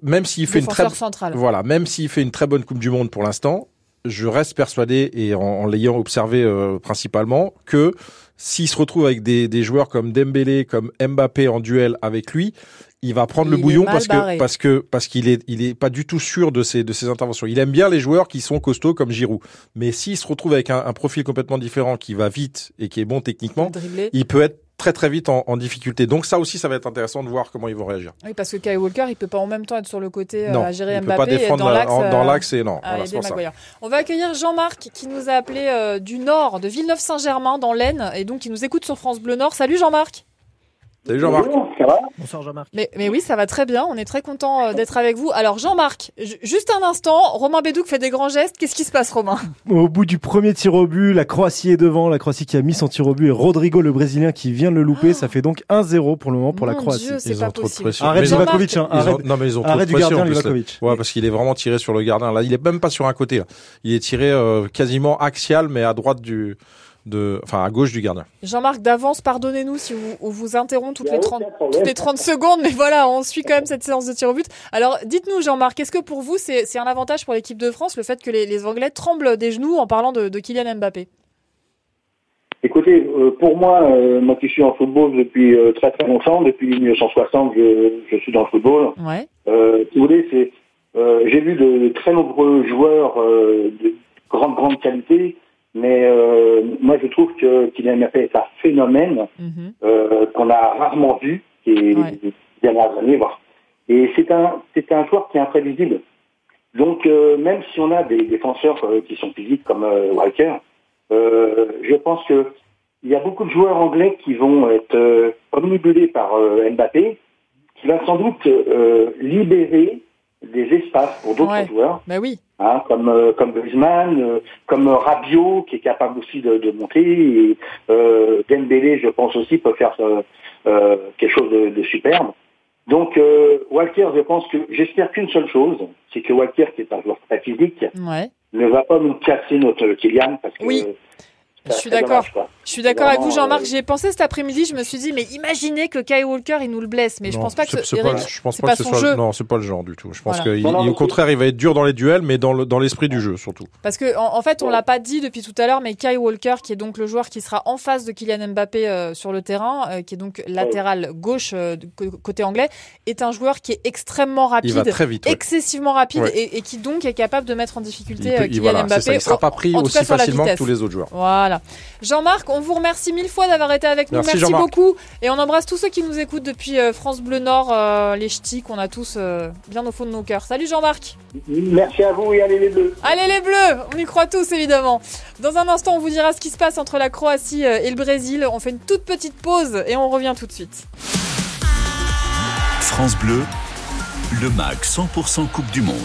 Même s'il fait une très bonne Coupe du Monde pour l'instant, je reste persuadé, et en l'ayant observé principalement, que s'il se retrouve avec des joueurs comme Dembélé, comme Mbappé en duel avec lui, il va prendre le bouillon parce qu'il est pas du tout sûr de ses interventions. Il aime bien les joueurs qui sont costauds comme Giroud, mais s'il se retrouve avec un profil complètement différent qui va vite et qui est bon techniquement, il peut être très très vite en difficulté. Donc ça aussi, ça va être intéressant de voir comment ils vont réagir. Oui, parce que Kyle Walker, il peut pas en même temps être sur le côté à gérer Mbappé, peut pas défendre et dans l'axe et non. Voilà, c'est ça. On va accueillir Jean-Marc qui nous a appelé du Nord, de Villeneuve-Saint-Germain dans l'Aisne, et donc qui nous écoute sur France Bleu Nord. Salut Jean-Marc. Salut Jean-Marc. Bonjour, ça va ? Bonsoir Jean-Marc. Mais oui, ça va très bien. On est très content d'être avec vous. Alors Jean-Marc, juste un instant, Romain Bédou fait des grands gestes. Qu'est-ce qui se passe, Romain ? Au bout du premier tir au but, la Croatie est devant. La Croatie qui a mis son tir au but et Rodrigo, le Brésilien, qui vient de le louper. Ça fait donc 1-0 pour le moment pour la Croatie. Dieu, ils ont trop de pression. Arrête Livakovic. Arrête du gardien Livakovic. Ouais, parce qu'il est vraiment tiré sur le gardien. Là, il est même pas sur un côté. Là. Il est tiré quasiment axial, mais à droite à gauche du gardien. Jean-Marc, d'avance, pardonnez-nous si on vous interrompt toutes les 30 secondes, mais voilà, on suit quand même cette séance de tir au but. Alors, dites-nous, Jean-Marc, est-ce que pour vous, c'est un avantage pour l'équipe de France, le fait que les Anglais tremblent des genoux en parlant de Kylian Mbappé ? Écoutez, pour moi qui suis en football depuis très très longtemps, depuis 1960, je suis dans le football. Ouais. Si vous voulez, j'ai vu de très nombreux joueurs de grande qualité. Mais moi, je trouve que Kylian Mbappé est un phénomène qu'on a rarement vu les dernières années. Voilà. Et c'est un joueur qui est imprévisible. Donc, même si on a des défenseurs qui sont physiques comme Walker, je pense que il y a beaucoup de joueurs anglais qui vont être omnibulés par Mbappé, qui va sans doute libérer des espaces pour d'autres joueurs. Bah oui. Hein, comme Griezmann, comme Rabiot qui est capable aussi de monter, et Dembélé, je pense aussi, peut faire quelque chose de superbe. Donc Walker, j'espère qu'une seule chose, c'est que Walker, qui est un joueur très physique, ne va pas nous casser notre Kylian, parce que... Oui. Je suis d'accord avec vous, Jean-Marc. J'y ai pensé cet après-midi. Je me suis dit, mais imaginez que Kyle Walker, il nous le blesse. Mais je pense pas que ce soit. Non, c'est pas le genre du tout. Je pense qu'au contraire, il va être dur dans les duels, mais dans l'esprit du jeu surtout. Parce que en fait, on l'a pas dit depuis tout à l'heure, mais Kyle Walker, qui est donc le joueur qui sera en face de Kylian Mbappé sur le terrain, qui est donc latéral gauche côté anglais, est un joueur qui est extrêmement rapide, il va très vite, excessivement rapide, et qui donc est capable de mettre en difficulté Kylian Mbappé. Il sera pas pris aussi facilement que tous les autres joueurs. Voilà. Jean-Marc, on vous remercie 1000 fois d'avoir été avec nous. Merci beaucoup. Et on embrasse tous ceux qui nous écoutent depuis France Bleu Nord, les ch'tis qu'on a tous bien au fond de nos cœurs. Salut Jean-Marc. Merci à vous et allez les Bleus. Allez les Bleus, on y croit tous évidemment. Dans un instant, on vous dira ce qui se passe entre la Croatie et le Brésil. On fait une toute petite pause et on revient tout de suite. France Bleu, le MAC 100% Coupe du Monde.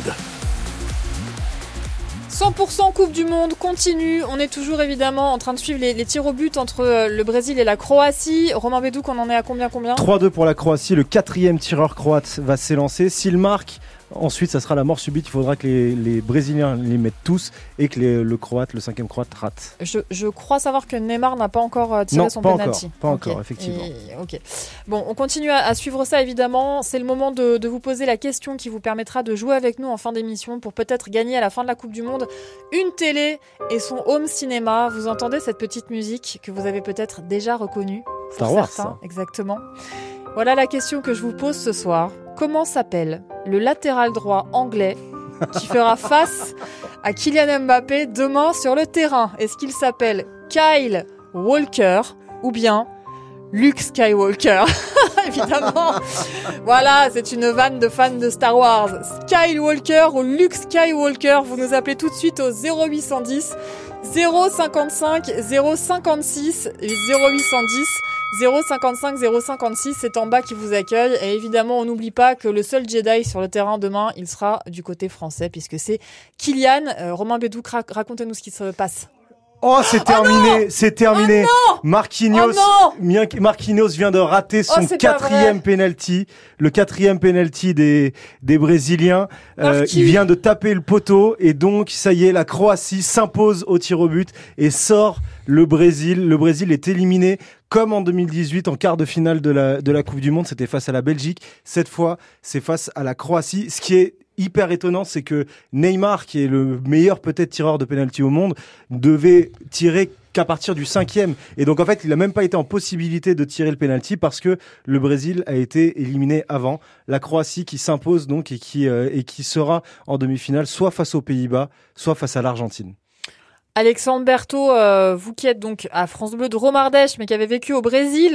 100% Coupe du Monde continue. On est toujours évidemment en train de suivre les tirs au but entre le Brésil et la Croatie. Romain Bédou, on en est à combien 3-2 pour la Croatie. Le 4e tireur croate va s'élancer. S'il marque, ensuite, ça sera la mort subite. Il faudra que les Brésiliens les mettent tous et que le 5e croate rate. Je crois savoir que Neymar n'a pas encore tiré son penalty. Pas encore, effectivement. Okay. Bon, on continue à suivre ça, évidemment. C'est le moment de vous poser la question qui vous permettra de jouer avec nous en fin d'émission pour peut-être gagner à la fin de la Coupe du Monde une télé et son home cinéma. Vous entendez cette petite musique que vous avez peut-être déjà reconnue. Star Wars, ça. Exactement. Voilà la question que je vous pose ce soir. Comment s'appelle le latéral droit anglais qui fera face à Kylian Mbappé demain sur le terrain ? Est-ce qu'il s'appelle Kyle Walker ou bien Luke Skywalker ? Évidemment. Voilà, c'est une vanne de fans de Star Wars. Kyle Walker ou Luke Skywalker, vous nous appelez tout de suite au 0810 055 056 et 0810 055 056, c'est en bas qui vous accueille. Et évidemment, on n'oublie pas que le seul Jedi sur le terrain demain, il sera du côté français, puisque c'est Kylian. Romain Bédou, racontez-nous ce qui se passe. Oh, c'est terminé. Oh Marquinhos, Marquinhos vient de rater son 4e penalty, le 4e penalty des Brésiliens. Il vient de taper le poteau et donc ça y est, la Croatie s'impose au tir au but et sort le Brésil. Le Brésil est éliminé. Comme en 2018, en quart de finale de la Coupe du Monde, c'était face à la Belgique. Cette fois, c'est face à la Croatie. Ce qui est hyper étonnant, c'est que Neymar, qui est le meilleur peut-être tireur de pénalty au monde, devait tirer qu'à partir du 5e. Et donc en fait, il n'a même pas été en possibilité de tirer le pénalty parce que le Brésil a été éliminé avant. La Croatie qui s'impose donc et qui sera en demi-finale soit face aux Pays-Bas, soit face à l'Argentine. Alexandre Berthaud, vous qui êtes donc à France Bleu de Romardèche, mais qui avez vécu au Brésil,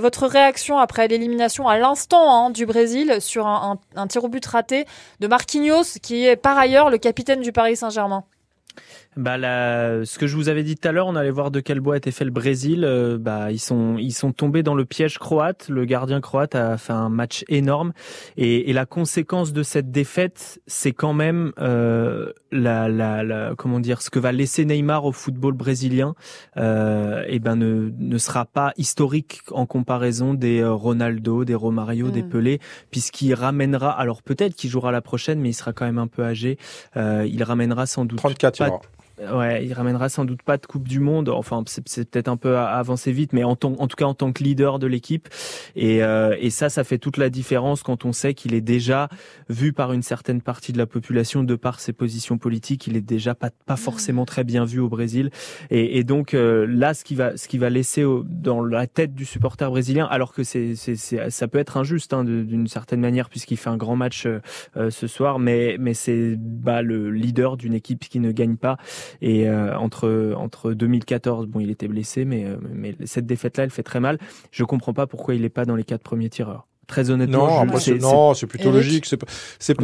votre réaction après l'élimination à l'instant du Brésil sur un tir au but raté de Marquinhos, qui est par ailleurs le capitaine du Paris Saint-Germain? Ce que je vous avais dit tout à l'heure, on allait voir de quel bois était fait le Brésil. Ils sont tombés dans le piège croate. Le gardien croate a fait un match énorme. Et la conséquence de cette défaite, c'est quand même ce que va laisser Neymar au football brésilien. Ne sera pas historique en comparaison des Ronaldo, des Romario, des Pelé, puisqu'il ramènera. Alors peut-être qu'il jouera la prochaine, mais il sera quand même un peu âgé. Il ramènera sans doute 34 ans. Ouais, il ramènera sans doute pas de Coupe du Monde. Enfin, c'est peut-être un peu avancé vite, mais en tout cas en tant que leader de l'équipe. Et ça fait toute la différence quand on sait qu'il est déjà vu par une certaine partie de la population de par ses positions politiques. Il est déjà pas forcément très bien vu au Brésil. Et donc là, ce qui va laisser dans la tête du supporter brésilien, alors que ça peut être injuste d'une certaine manière puisqu'il fait un grand match ce soir, mais c'est le leader d'une équipe qui ne gagne pas. Et entre 2014, il était blessé, mais cette défaite-là, elle fait très mal. Je comprends pas pourquoi il est pas dans les 4 premiers tireurs. Très honnêtement, c'est plutôt logique. C'est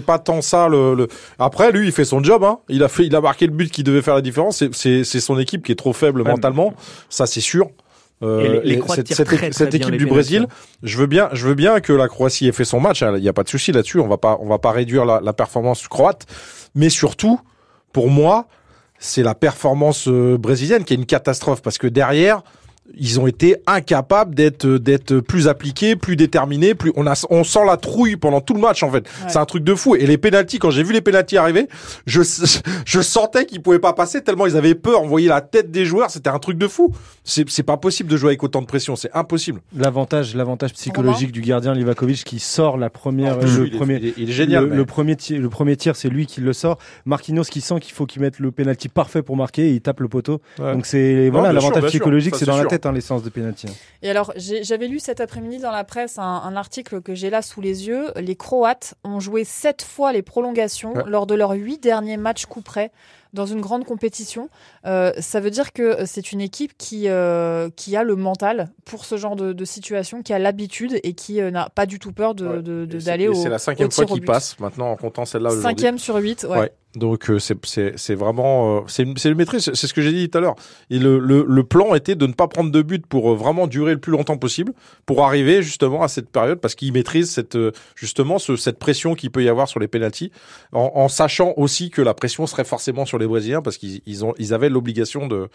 pas tant ça. Après, lui, il fait son job. Hein. Il a marqué le but qui devait faire la différence. C'est son équipe qui est trop faible mentalement. Ça, c'est sûr. Cette équipe du Brésil, je veux bien que la Croatie ait fait son match. Il n'y a pas de souci là-dessus. On va pas réduire la performance croate, mais surtout. Pour moi, c'est la performance brésilienne qui est une catastrophe parce que derrière, ils ont été incapables d'être plus appliqués, plus déterminés, on sent la trouille pendant tout le match en fait. Ouais. C'est un truc de fou. Et les pénaltys, quand j'ai vu les pénaltys arriver, je sentais qu'ils pouvaient pas passer tellement ils avaient peur. On voyait la tête des joueurs, c'était un truc de fou. C'est pas possible de jouer avec autant de pression, c'est impossible. L'avantage psychologique du gardien Livakovic qui sort la première, il est génial. Le premier tir, c'est lui qui le sort. Marquinhos qui sent qu'il faut qu'il mette le pénalty parfait pour marquer et il tape le poteau. Ouais. Donc l'avantage psychologique, ça, c'est dans la tête. L'essence de pénalty. Et alors, j'avais lu cet après-midi dans la presse un article que j'ai là sous les yeux. Les Croates ont joué 7 fois les prolongations lors de leurs 8 derniers matchs coup près dans une grande compétition. Ça veut dire que c'est une équipe qui a le mental pour ce genre de situation, qui a l'habitude et qui n'a pas du tout peur d'aller au tir au but. C'est la 5e fois qu'ils passent maintenant en comptant celle-là aujourd'hui. 5e sur 8, ouais. Donc c'est vraiment c'est le maîtrise, c'est ce que j'ai dit tout à l'heure. Et le plan était de ne pas prendre de but pour vraiment durer le plus longtemps possible, pour arriver justement à cette période parce qu'il maîtrise cette pression qu'il peut y avoir sur les pénaltys, en sachant aussi que la pression serait forcément sur les Brésiliens parce qu'ils avaient l'obligation de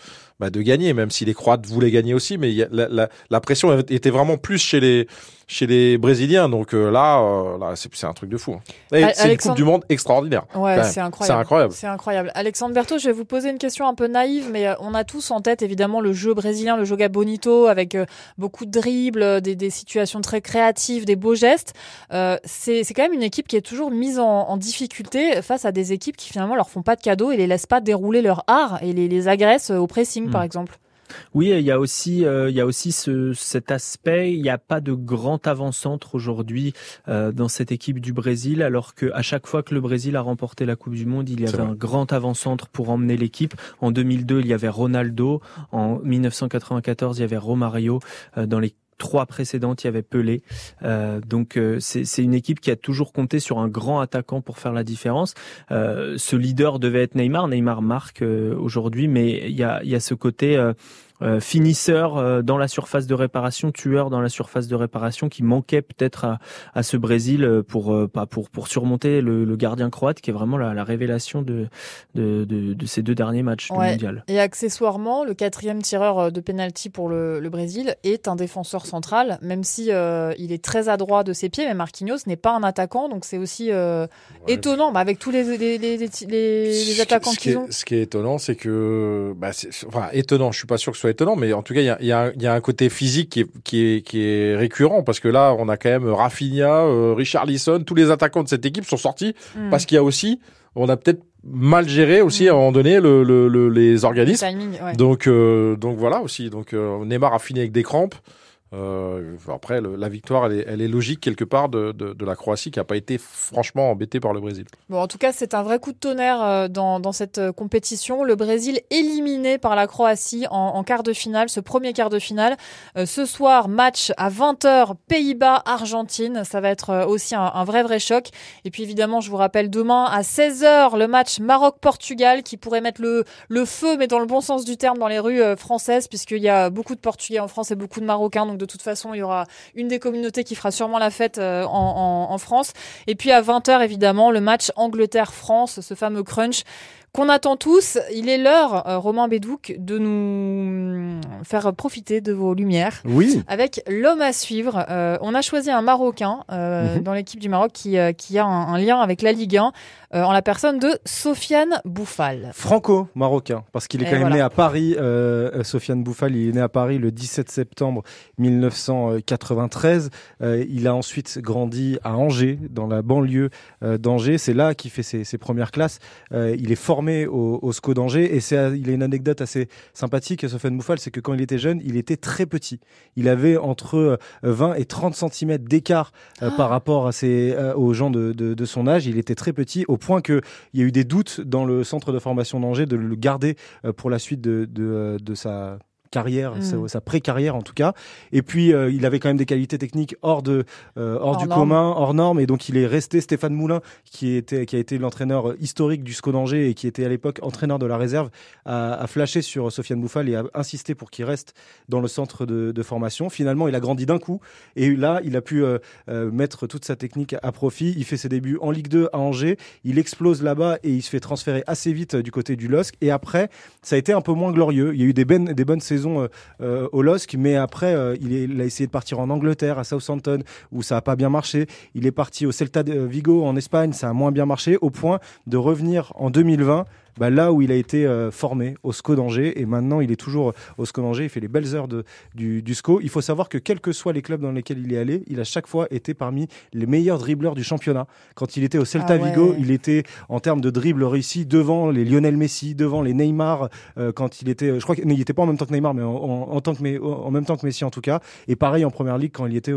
gagner, même si les Croates voulaient gagner aussi, mais la pression était vraiment plus chez les Brésiliens. Donc là c'est un truc de fou. Et c'est une Coupe du Monde extraordinaire. Ouais, c'est incroyable. C'est incroyable. Alexandre Berthaud, je vais vous poser une question un peu naïve, mais on a tous en tête évidemment le jeu brésilien, le joga bonito, avec beaucoup de dribbles, des situations très créatives, des beaux gestes. C'est quand même une équipe qui est toujours mise en difficulté face à des équipes qui finalement leur font pas de cadeaux et les laissent pas dérouler leur art et les agressent au pressing par exemple. Oui, il y a aussi cet aspect. Il n'y a pas de grand avant-centre aujourd'hui dans cette équipe du Brésil, alors que à chaque fois que le Brésil a remporté la Coupe du Monde, il y avait un grand avant-centre pour emmener l'équipe. En 2002, il y avait Ronaldo. En 1994, il y avait Romario. Dans les 3 précédentes, il y avait Pelé. C'est une équipe qui a toujours compté sur un grand attaquant pour faire la différence. Ce leader devait être Neymar. Neymar marque aujourd'hui, mais il y a ce côté finisseur dans la surface de réparation, tueur dans la surface de réparation qui manquait peut-être à ce Brésil pour surmonter le gardien croate qui est vraiment la révélation de ces 2 derniers matchs du mondial. Et accessoirement, le 4e tireur de pénalty pour le Brésil est un défenseur central, même si il est très adroit de ses pieds, mais Marquinhos n'est pas un attaquant, donc c'est aussi étonnant avec tous les attaquants qu'ils ont. Ce qui est étonnant, c'est que je suis pas sûr que ce soit étonnant, mais en tout cas il y a un côté physique qui est récurrent parce que là on a quand même Raphinha, Richarlison, tous les attaquants de cette équipe sont sortis parce qu'il y a aussi, on a peut-être mal géré aussi à un moment donné les organismes. Le timing, ouais. Donc voilà aussi. Donc Neymar a fini avec des crampes. Après, la victoire, elle est logique quelque part de la Croatie qui n'a pas été franchement embêtée par le Brésil. Bon, en tout cas, c'est un vrai coup de tonnerre dans cette compétition. Le Brésil éliminé par la Croatie en quart de finale, ce premier quart de finale. Ce soir, match à 20h, Pays-Bas-Argentine. Ça va être aussi un vrai choc. Et puis évidemment, je vous rappelle, demain à 16h, le match Maroc-Portugal qui pourrait mettre le feu, mais dans le bon sens du terme, dans les rues françaises, puisqu'il y a beaucoup de Portugais en France et beaucoup de Marocains. Donc, de toute façon, il y aura une des communautés qui fera sûrement la fête en France. Et puis à 20h, évidemment, le match Angleterre-France, ce fameux crunch qu'on attend tous. Il est l'heure, Romain Bédou, de nous faire profiter de vos lumières. Oui. Avec l'homme à suivre, on a choisi un Marocain dans l'équipe du Maroc qui a un lien avec la Ligue 1 en la personne de Sofiane Bouffal. Franco-marocain, parce qu'il est né à Paris. Sofiane Bouffal, il est né à Paris le 17 septembre 1993. Il a ensuite grandi à Angers, dans la banlieue d'Angers. C'est là qu'il fait ses premières classes. Il est formé au SCO d'Angers. Et il a une anecdote assez sympathique, Sofiane Bouffal, c'est que quand il était jeune, il était très petit. Il avait entre 20 et 30 cm d'écart par rapport aux gens de son âge. Il était très petit, au point qu'il y a eu des doutes dans le centre de formation d'Angers de le garder pour la suite de sa carrière, sa pré-carrière en tout cas. Et puis, il avait quand même des qualités techniques hors du commun, hors norme. Et donc, il est resté Stéphane Moulin, qui a été l'entraîneur historique du SCO d'Angers et qui était à l'époque entraîneur de la réserve, a flashé sur Sofiane Bouffal et a insisté pour qu'il reste dans le centre de formation. Finalement, il a grandi d'un coup. Et là, il a pu mettre toute sa technique à profit. Il fait ses débuts en Ligue 2 à Angers. Il explose là-bas et il se fait transférer assez vite du côté du LOSC. Et après, ça a été un peu moins glorieux. Il y a eu des bonnes saisons au LOSC, mais après il a essayé de partir en Angleterre, à Southampton, où ça n'a pas bien marché. Il est parti au Celta de Vigo en Espagne, ça a moins bien marché, au point de revenir en 2020, là où il a été formé, au SCO d'Angers. Et maintenant, il est toujours au SCO d'Angers. Il fait les belles heures du SCO. Il faut savoir que quels que soient les clubs dans lesquels il est allé, il a chaque fois été parmi les meilleurs dribbleurs du championnat. Quand il était au Celta Vigo, il était, en termes de dribble réussi, devant les Lionel Messi, devant les Neymar. Quand il était, je crois qu'il n'était pas en même temps que Neymar, mais en même temps que Messi en tout cas. Et pareil en Première Ligue, quand il était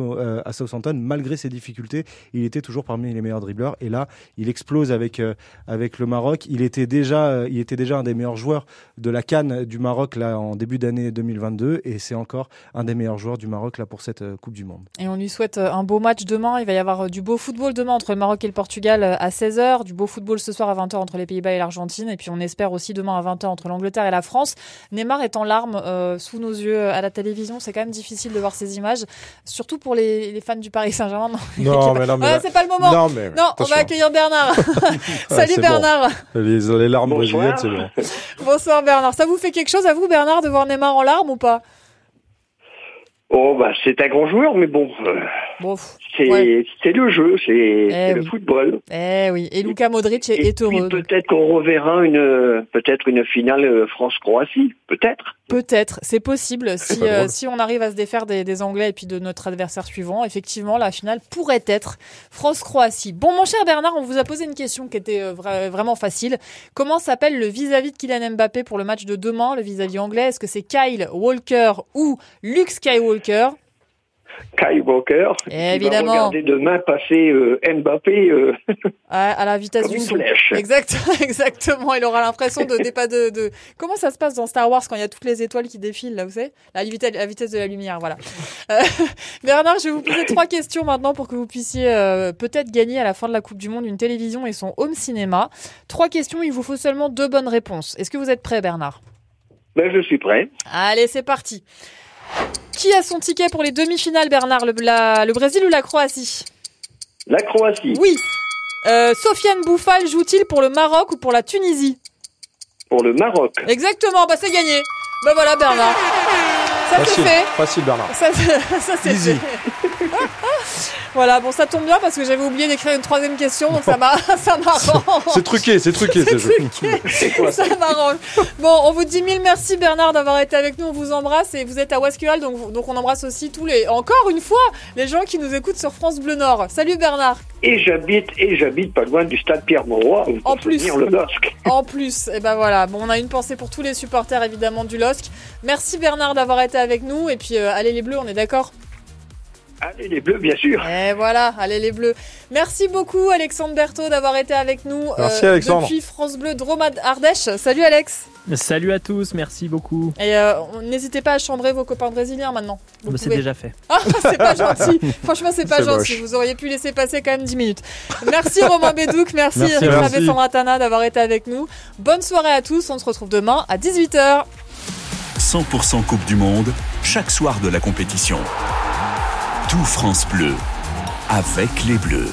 à Southampton, malgré ses difficultés, il était toujours parmi les meilleurs dribbleurs. Et là, il explose avec le Maroc. Il était déjà un des meilleurs joueurs de la CAN du Maroc là, en début d'année 2022, et c'est encore un des meilleurs joueurs du Maroc là, pour cette Coupe du Monde. Et on lui souhaite un beau match demain. Il va y avoir du beau football demain entre le Maroc et le Portugal à 16h, du beau football ce soir à 20h entre les Pays-Bas et l'Argentine, et puis on espère aussi demain à 20h entre l'Angleterre et la France. Neymar est en larmes sous nos yeux à la télévision. C'est quand même difficile de voir ces images, surtout pour les fans du Paris Saint-Germain. Non, c'est pas le moment. Non, on va accueillir Bernard. Salut Bernard. Bon. Les larmes. Bonsoir. C'est bon. Bonsoir Bernard, ça vous fait quelque chose à vous Bernard de voir Neymar en larmes ou pas? Oh c'est un grand joueur, mais c'est le jeu, c'est le football. Eh oui, et Luka Modric est heureux. Peut-être qu'on reverra une finale France-Croatie, peut-être. Peut-être, c'est possible si on arrive à se défaire des Anglais et puis de notre adversaire suivant. Effectivement, la finale pourrait être France-Croatie. Bon, mon cher Bernard, on vous a posé une question qui était vraiment facile. Comment s'appelle le vis-à-vis de Kylian Mbappé pour le match de demain, le vis-à-vis anglais? Est-ce que c'est Kyle Walker ou Luke Skywalker? Kyle Walker, évidemment. Va regarder demain passer Mbappé à la vitesse d'une flèche. Exactement. Il aura l'impression de Comment ça se passe dans Star Wars quand il y a toutes les étoiles qui défilent là, vous savez, la vitesse de la lumière, voilà. Bernard, je vais vous poser 3 questions maintenant pour que vous puissiez peut-être gagner à la fin de la Coupe du Monde une télévision et son home cinéma. 3 questions, il vous faut seulement 2 bonnes réponses. Est-ce que vous êtes prêt, Bernard? Je suis prêt. Allez, c'est parti. Qui a son ticket pour les demi-finales, Bernard? Le Brésil ou la Croatie? La Croatie. Oui. Sofiane Bouffal joue-t-il pour le Maroc ou pour la Tunisie? Pour le Maroc. Exactement, c'est gagné. Voilà, Bernard. Ça c'est fait. Facile, Bernard. Ça c'est fait. Voilà, bon, ça tombe bien parce que j'avais oublié d'écrire une troisième question, donc ça m'arrange. C'est truqué ce jeu. Ça m'arrange. Bon, on vous dit 1000 merci Bernard d'avoir été avec nous, on vous embrasse et vous êtes à Wasquehal, donc on embrasse aussi encore une fois, les gens qui nous écoutent sur France Bleu Nord. Salut Bernard. Et j'habite pas loin du stade Pierre-Mauroy, où on peut venir le LOSC. En plus, et ben voilà, bon, on a une pensée pour tous les supporters évidemment du LOSC. Merci Bernard d'avoir été avec nous et puis allez les Bleus, on est d'accord ? Allez les Bleus, bien sûr. Et voilà, allez les Bleus. Merci beaucoup Alexandre Berthaud d'avoir été avec nous. Merci Alexandre. Depuis France Bleu Dromade Ardèche. Salut Alex. Salut à tous, merci beaucoup. Et n'hésitez pas à chambrer vos copains brésiliens maintenant. C'est déjà fait. Ah, c'est pas gentil. Franchement, c'est pas gentil. Moche. Vous auriez pu laisser passer quand même 10 minutes. Merci Romain Bédouc, merci Éric Rabésandratana d'avoir été avec nous. Bonne soirée à tous, on se retrouve demain à 18h. 100% Coupe du Monde, chaque soir de la compétition. Tout France Bleu, avec les Bleus.